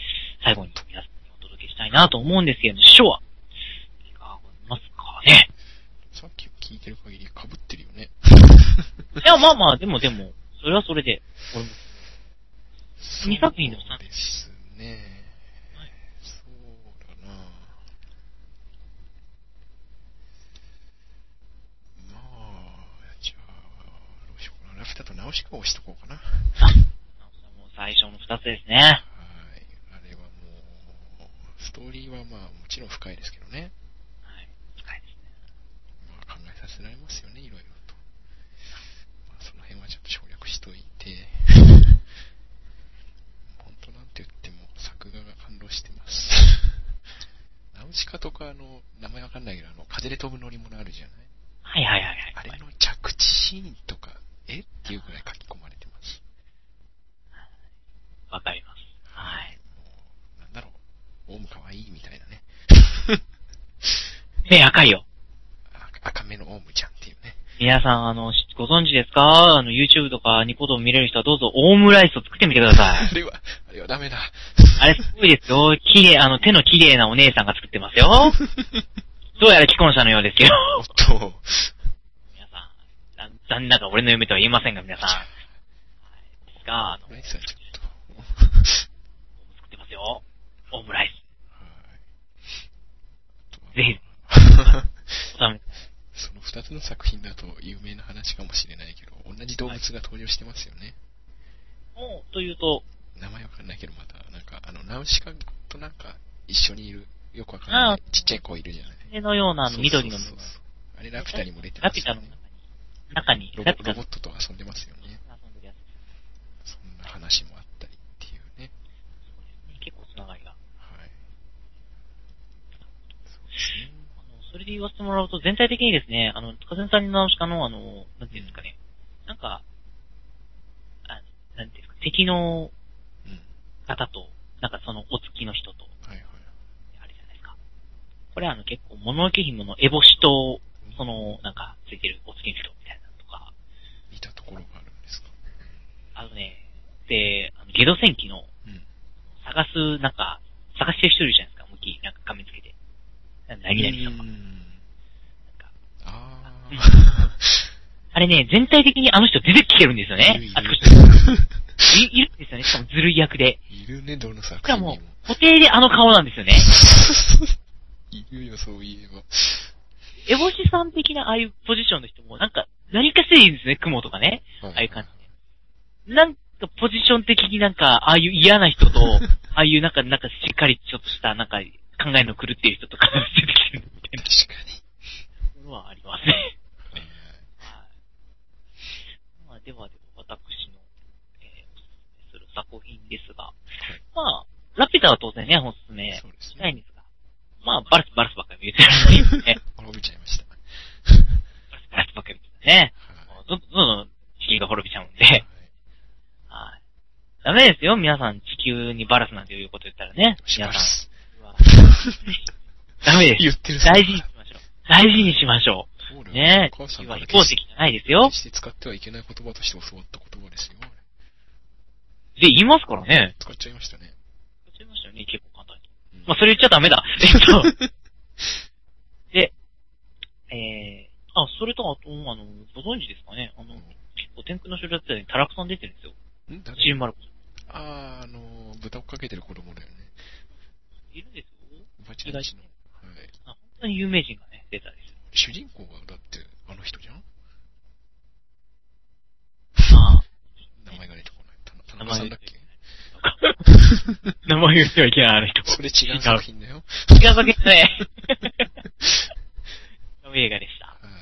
最後に皆さんにお届けしたいなと思うんですけれども、師匠はいかがいますかね。さっき聞いてる限り被ってるよね。いや、まあまあ、でもでも、それはそれで、俺もにさく品のさんですね。はい、そうだな。まあ、じゃあ、どうしようかな。ラピュタとナウシカを押しとこうかな。もう最初のふたつですね。はい。あれはもう、ストーリーはまあ、もちろん深いですけどね。はい、深いですね。まあ、考えさせられますよね、いろいろと。まあ、その辺はちょっと省略しといて。って言っても作画が感動してますナウシカとかあの名前わかんないけどあの風で飛ぶ乗り物あるじゃないはいはいはい、はい、あれの着地シーンとかえっていうくらい書き込まれてますわかりますはいもうなんだろうオウムかわいいみたいなね目赤いよ赤目のオウムちゃんっていうね皆さんあのご存知ですかあの YouTube とかニコ動見れる人はどうぞオウムライスを作ってみてくださいあれはあれはダメだあれすごいですよ綺麗あの手の綺麗なお姉さんが作ってますよどうやら既婚者のようですよおっと皆さん残念ながら俺の嫁とは言えませんが皆さんですがあのオウムライスはちょっと作ってますよオウムライスぜひおためその二つの作品だと有名な話かもしれないけど、同じ動物が登場してますよね。はい、おというと、名前わかんないけど、また、なんか、あの、ナウシカとなんか、一緒にいる、よくわかんない、ちっちゃい子いるじゃない。目のような緑の。そうそうそうそうあれ、ラピュタにも出てますよね。ラピュタの中に。中にロボ、ロボットと遊んでますよね。遊んでるやつ。そんな話もあったりっていうね。そうですね。結構つながりが。はい。そうですね。それで言わせてもらうと、全体的にですね、あの、風さんにナウシカの、あの、なんていうんですかね、うん、なんか、あなんていうんですか、敵の方と、なんかそのお月の人と、はいはい、あれじゃないですか。これはあの結構、物置紐の烏帽子と、その、なんか、ついてるお月の人みたいなのとか。見たところがあるんですかあのね、で、あのゲド戦記の、うん、探す、なんか、探してる人いるじゃないですか、向き、なんか仮面つけて。なぎなぎとか。ああ。あれね、全体的にあの人出てきてるんですよね。いるいるあい, いるんですよね。しかもずるい役で。いるね、どの作品にも。しかも、固定であの顔なんですよね。いるよ、そういえば。エボシさん的なああいうポジションの人も、なんか、何かしらいいんですね、雲とかね。ああいう感じで。なんか、ポジション的になんか、ああいう嫌な人と、ああいうなんか、なんかしっかりちょっとした、なんか、考えの狂っている人とか出てきてるみたいな。確かに。のはありますね。はい。まあ、ではでは、私の、えー、する作品ですが、まあ、ラピュタは当然ね、おすすめしないんですが、まあ、バラス、バラスばっかり見えてるんでね。滅びちゃいました。バラスばっかり見えてるね。どんどんどんどん地球が滅びちゃうんで。はい。はい、ダメですよ、皆さん地球にバラスなんていうこと言ったらね。皆さん。ダメです。言ってる大事にしましょう。大事にしましょう。ねえ。地球は非公式じゃないですよ。決して使ってはいけない言葉として教わった言葉ですよ。で、言いますからね。使っちゃいましたね。結構簡単に。まあ、それ言っちゃダメだ。えっと。で、えー、あ、それと、あと、あの、ご存知ですかね。あの、うん、結構天空の城だったように、タラクさん出てるんですよ。ん誰？チームマルコ。あー、あのー、豚をかけてる子供だよね。いるんですよ。バチ大使の。はい。あ、本当に有名人がね、出たりする。主人公が、だって、あの人じゃん？あー。名前が出てこない。田中さんだっけ？名前言ってはいけない、あの人。それ違う作品だよ。違う作品だね。の映画でした。はい。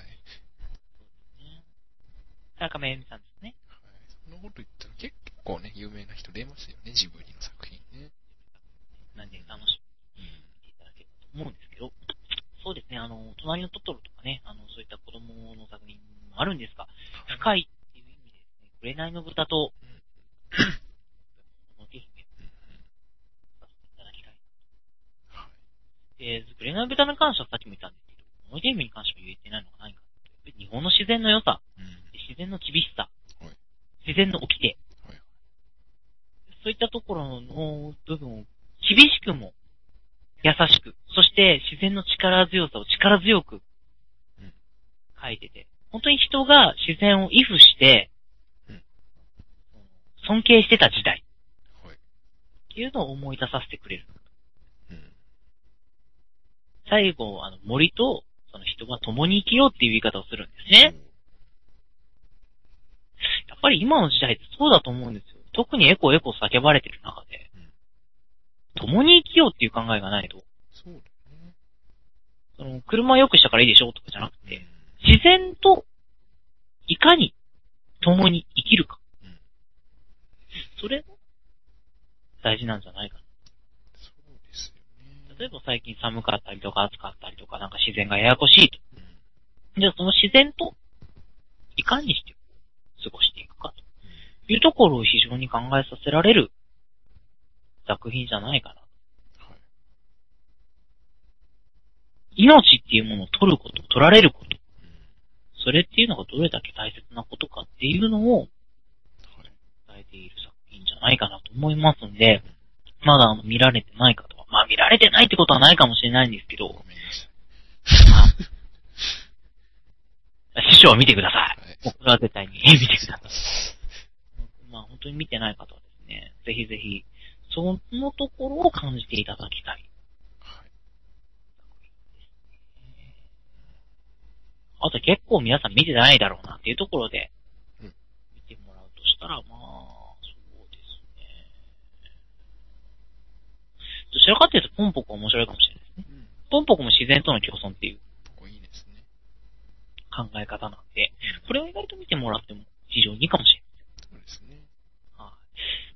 田中めぐみさんですね。はい。そんなこと言ったら結構ね、有名な人出ますよね、ジブリの作品ね。なんで楽しみにしていただければと思うんですけど、そうですね、あの、隣のトトロとかね、あの、そういった子供の作品もあるんですが、深いっていう意味ですね、紅の豚と、うんえー、紅の豚に関してはさっきも言ったんですけど、このゲームに関しては言えてないのがないかな。日本の自然の良さ、うん、自然の厳しさ、はい、自然の掟、はい、そういったところの部分を厳しくも優しく、そして自然の力強さを力強く書いてて、本当に人が自然を畏怖して、うん、尊敬してた時代、はい、っていうのを思い出させてくれる。最後、あの、森と、その人が共に生きようっていう言い方をするんですね。やっぱり今の時代ってそうだと思うんですよ。特にエコエコ叫ばれてる中で、うん、共に生きようっていう考えがないと。そうだね。その、車良くしたからいいでしょとかじゃなくて、うん、自然と、いかに、共に生きるか。うん、それも、大事なんじゃないかな。例えば最近寒かったりとか暑かったりとかなんか自然がややこしいと。じゃあその自然といかにして過ごしていくかというところを非常に考えさせられる作品じゃないかな。はい、命っていうものを取ること、取られること。それっていうのがどれだけ大切なことかっていうのを伝えている作品じゃないかなと思いますので、まだあの見られてない方は、まあ見られてないってことはないかもしれないんですけど、ごめんなさい。師匠は見てください。はい、僕は絶対に見てください。まあ本当に見てない方はですね、ぜひぜひ、そのところを感じていただきたい。はい、あと結構皆さん見てないだろうなっていうところで、見てもらうとしたら、まあ、どちらかというと、ポンポコ面白いかもしれないですね。うん、ポンポコも自然との共存っていう考え方なんで、これを意外と見てもらっても非常にいいかもしれない。そうですね。はい。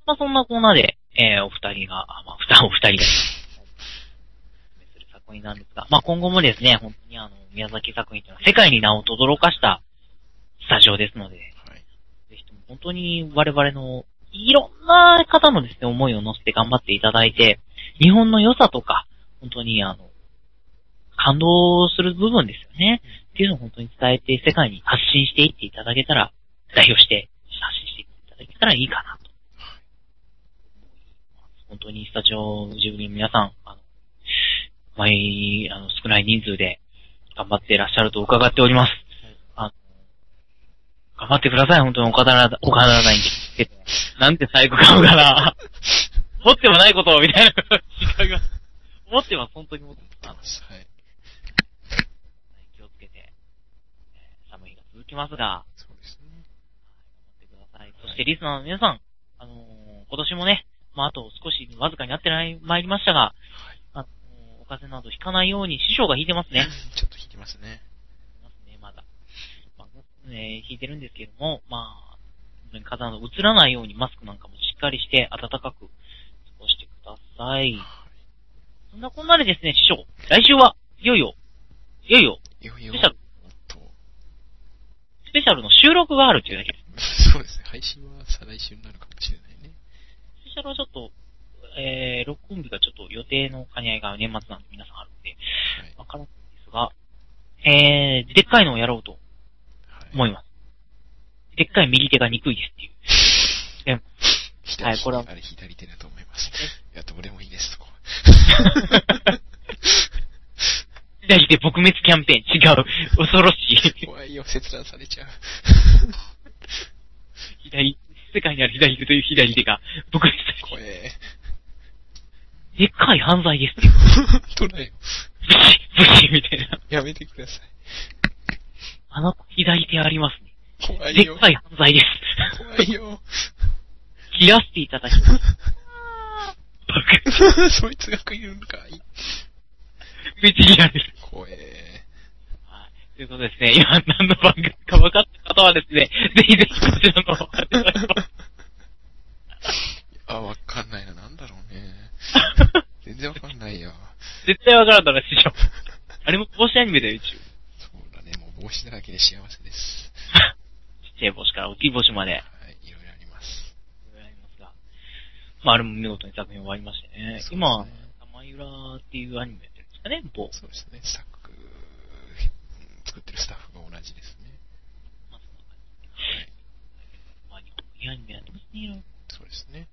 まあ、そんなコーナーで、えー、お二人が、あまあ、二、お二人が、する作品なんですが、まあ、今後もですね、本当にあの、宮崎作品というのは世界に名を轟かしたスタジオですので、はい、ぜひとも本当に我々のいろんな方のですね、思いを乗せて頑張っていただいて、日本の良さとか、本当にあの、感動する部分ですよね。っていうのを本当に伝えて、世界に発信していっていただけたら、代表して発信していっていただけたらいいかなと。本当にスタジオジブリの皆さん、あの、毎、あの、少ない人数で頑張っていらっしゃると伺っております。あの、頑張ってください、本当にお体、お体ないんで。なんて最後買うかな。持ってもないことを、みたいなことを違います。持ってます、本当に持ってます。はい。気をつ続きますが、そうですね。はい、頑張ってください。そしてリスナーの皆さん、はい、あのー、今年もね、まあ、あと少しわずかになってまいりましたが、はい、あのー、お風邪などひかないように師匠が引いてますね。ちょっと引いてますね。引いますね、まだ。まあ、ね、引いてるんですけども、まあ、風邪などうつらないようにマスクなんかもしっかりして暖かく過ごしてください。はい、そんなこんなでですね、師匠、来週はいよいよ、いよいよ、いよいよスペシャル、スペシャルの収録があるっていうだけです。そうですね、配信は再来週になるかもしれないね。スペシャルはちょっと、えー、録音日がちょっと予定の兼ね合いが年末なんで皆さんあるんで、わからないんですが、えー、でっかいのをやろうと思います。はい、でっかい右手が憎いですっていう。でも左、はい、これはあれ左手だと思います。いや、どれもいいです、そこ。左手撲滅キャンペーン、違う。恐ろしい。怖いよ、切断されちゃう。左、世界にある左手という左手が撲滅されちゃう。怖え。でっかい犯罪ですっていう。どれよ。ブシブシみたいな。やめてください。あの左手ありますね。怖いよ。でっかい犯罪です。怖いよ。切らせていただきます。バカ。そいつが食いるんかい。めっちゃ嫌です。怖えー。はい。ということですね、今何の番組か分かった方はですね、ぜひぜひこちらの方あ、分かんないな。なんだろうね。全然分かんないよ。絶対分からんだろ、師匠。あれも帽子アニメだよ、一応。そうだね、もう帽子だらけで幸せです。ちっちゃい帽子から大きい帽子まで。はい、いろいろあります。いろいろありますが。まあ、あれも見事に作品終わりましてね。ね、今、玉浦っていうアニメやってるんですかね、某。そうですね、作、作ってるスタッフが同じですね。まあ、そんな感じ。はい。まあ、日本のアニメやってますね。そうですね。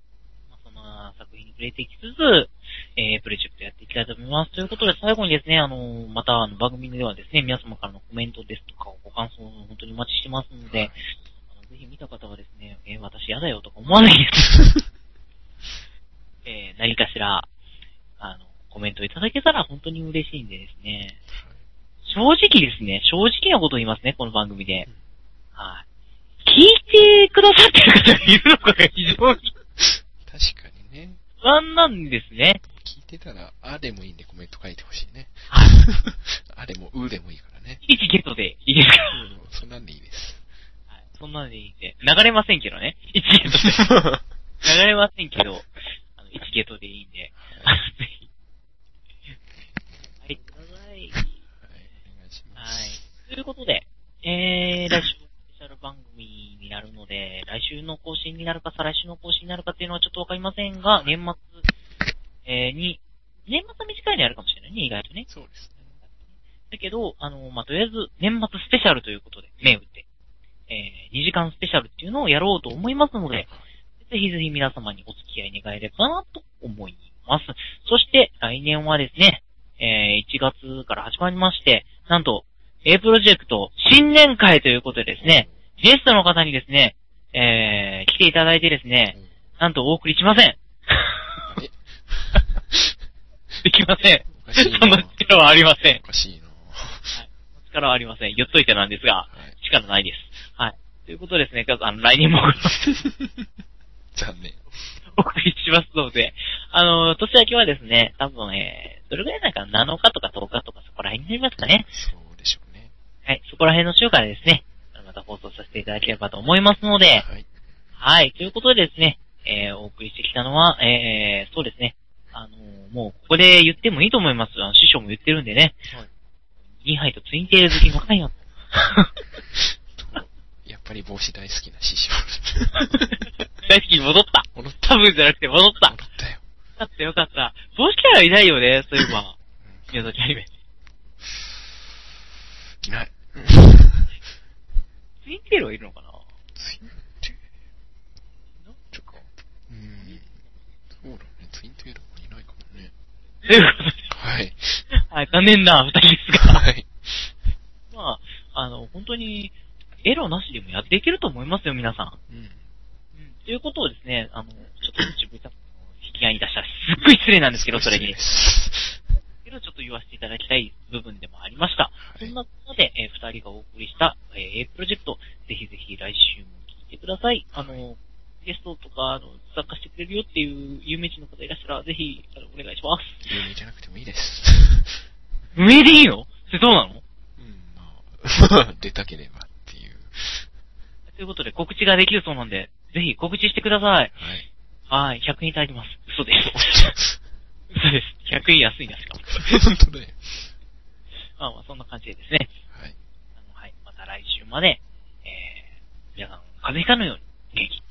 まあ、その作品に触れていきつつ、えー、プロジェクトやっていきたいと思います。ということで、最後にですね、あのー、また、あの、番組ではですね、皆様からのコメントですとか、ご感想を本当にお待ちしてますので、はい、あのぜひ見た方はですね、えー、私嫌だよとか思わないです。えー、何かしら、あの、コメントいただけたら本当に嬉しいんでですね、はい、正直ですね、正直なことを言いますね、この番組で。うん、はい、聞いてくださってる方がいるのかが非常に。確かにね。不安なんですね。聞いてたら、あでもいいんでコメント書いてほしいね。はい。あでもうでもいいからね。いちゲットでいいですか？そんなんでいいです。はい。そんなんでいいんで。流れませんけどね。いちゲットで。流れませんけど、あの、いちゲットでいいんで。はい。ぜひ。はい、ください。はい、お願いします。はい。ということで、えー、来週スペシャル番組になるので、来週の更新になるか、再来週の更新になるかっていうのはちょっとわかりませんが、年末、えー、に、年末は短いのやるかもしれないね、意外とね。そうですね。だけど、あの、まあ、とりあえず、年末スペシャルということで、銘打って、えー、にじかんスペシャルっていうのをやろうと思いますので、ぜひぜひ皆様にお付き合い願えればなと思います。そして、来年はですね、えー、いちがつから始まりまして、なんと、A プロジェクト新年会ということでですね、ゲストの方にですね、えー、来ていただいてですね、なんとお送りしません。できません。その力はありません。おかしいな、はい、力はありません。言っといてなんですが、はい、力ないです。はい。ということですね、あの、来年も残念。お送りしますので、あの、年明けはですね、多分、えー、どれぐらいなんかなのかとかとおかとかそこら辺になりますかね。そうでしょうね。はい。そこら辺の週からですね、また放送させていただければと思いますので、はい。はい。ということでですね、えー、お送りしてきたのは、えー、そうですね、あのー、もう、ここで言ってもいいと思います。あの、師匠も言ってるんでね。はい。ニーハイとツインテール好き若いな。やっぱり帽子大好きな師匠。大好きに戻った。戻った。多分じゃなくて戻った。戻ったよ。よかったよかった。帽子キャラいないよね、そういえば。宮崎アニメ。いない。ツインテールはいるのかな？ツインテール。なんちょか。うーん。そうだね、ツインテール。はい。はい、残念な二人ですが。はい。まあ、あの、本当に、エロなしでもやっていけると思いますよ、皆さん。うん。うん、ということをですね、あの、ちょっと自分たちの引き合いに出したら、すっごい失礼なんですけど、それに。けど、ちょっと言わせていただきたい部分でもありました。はい、そんなこので、えー、ふたりがお送りした、えー、A プロジェクト、ぜひぜひ来週も聞いてください。あの、ゲストとか、あの、参加してくれるよっていう有名人の方いらっしゃったら、ぜひ、あの、お願いします。有名じゃなくてもいいです。無名でいいの？それどうなの？うん、まあ、出たければっていう。ということで、告知ができるそうなんで、ぜひ告知してください。はい。はい、ひゃくえんいただきます。嘘です。嘘です。ひゃくえん安いな、しかも。本当だよ。まあまあ、そんな感じでですね。はい。あの、はい。また来週まで、えー、皆さん、風邪ひかぬように、元気。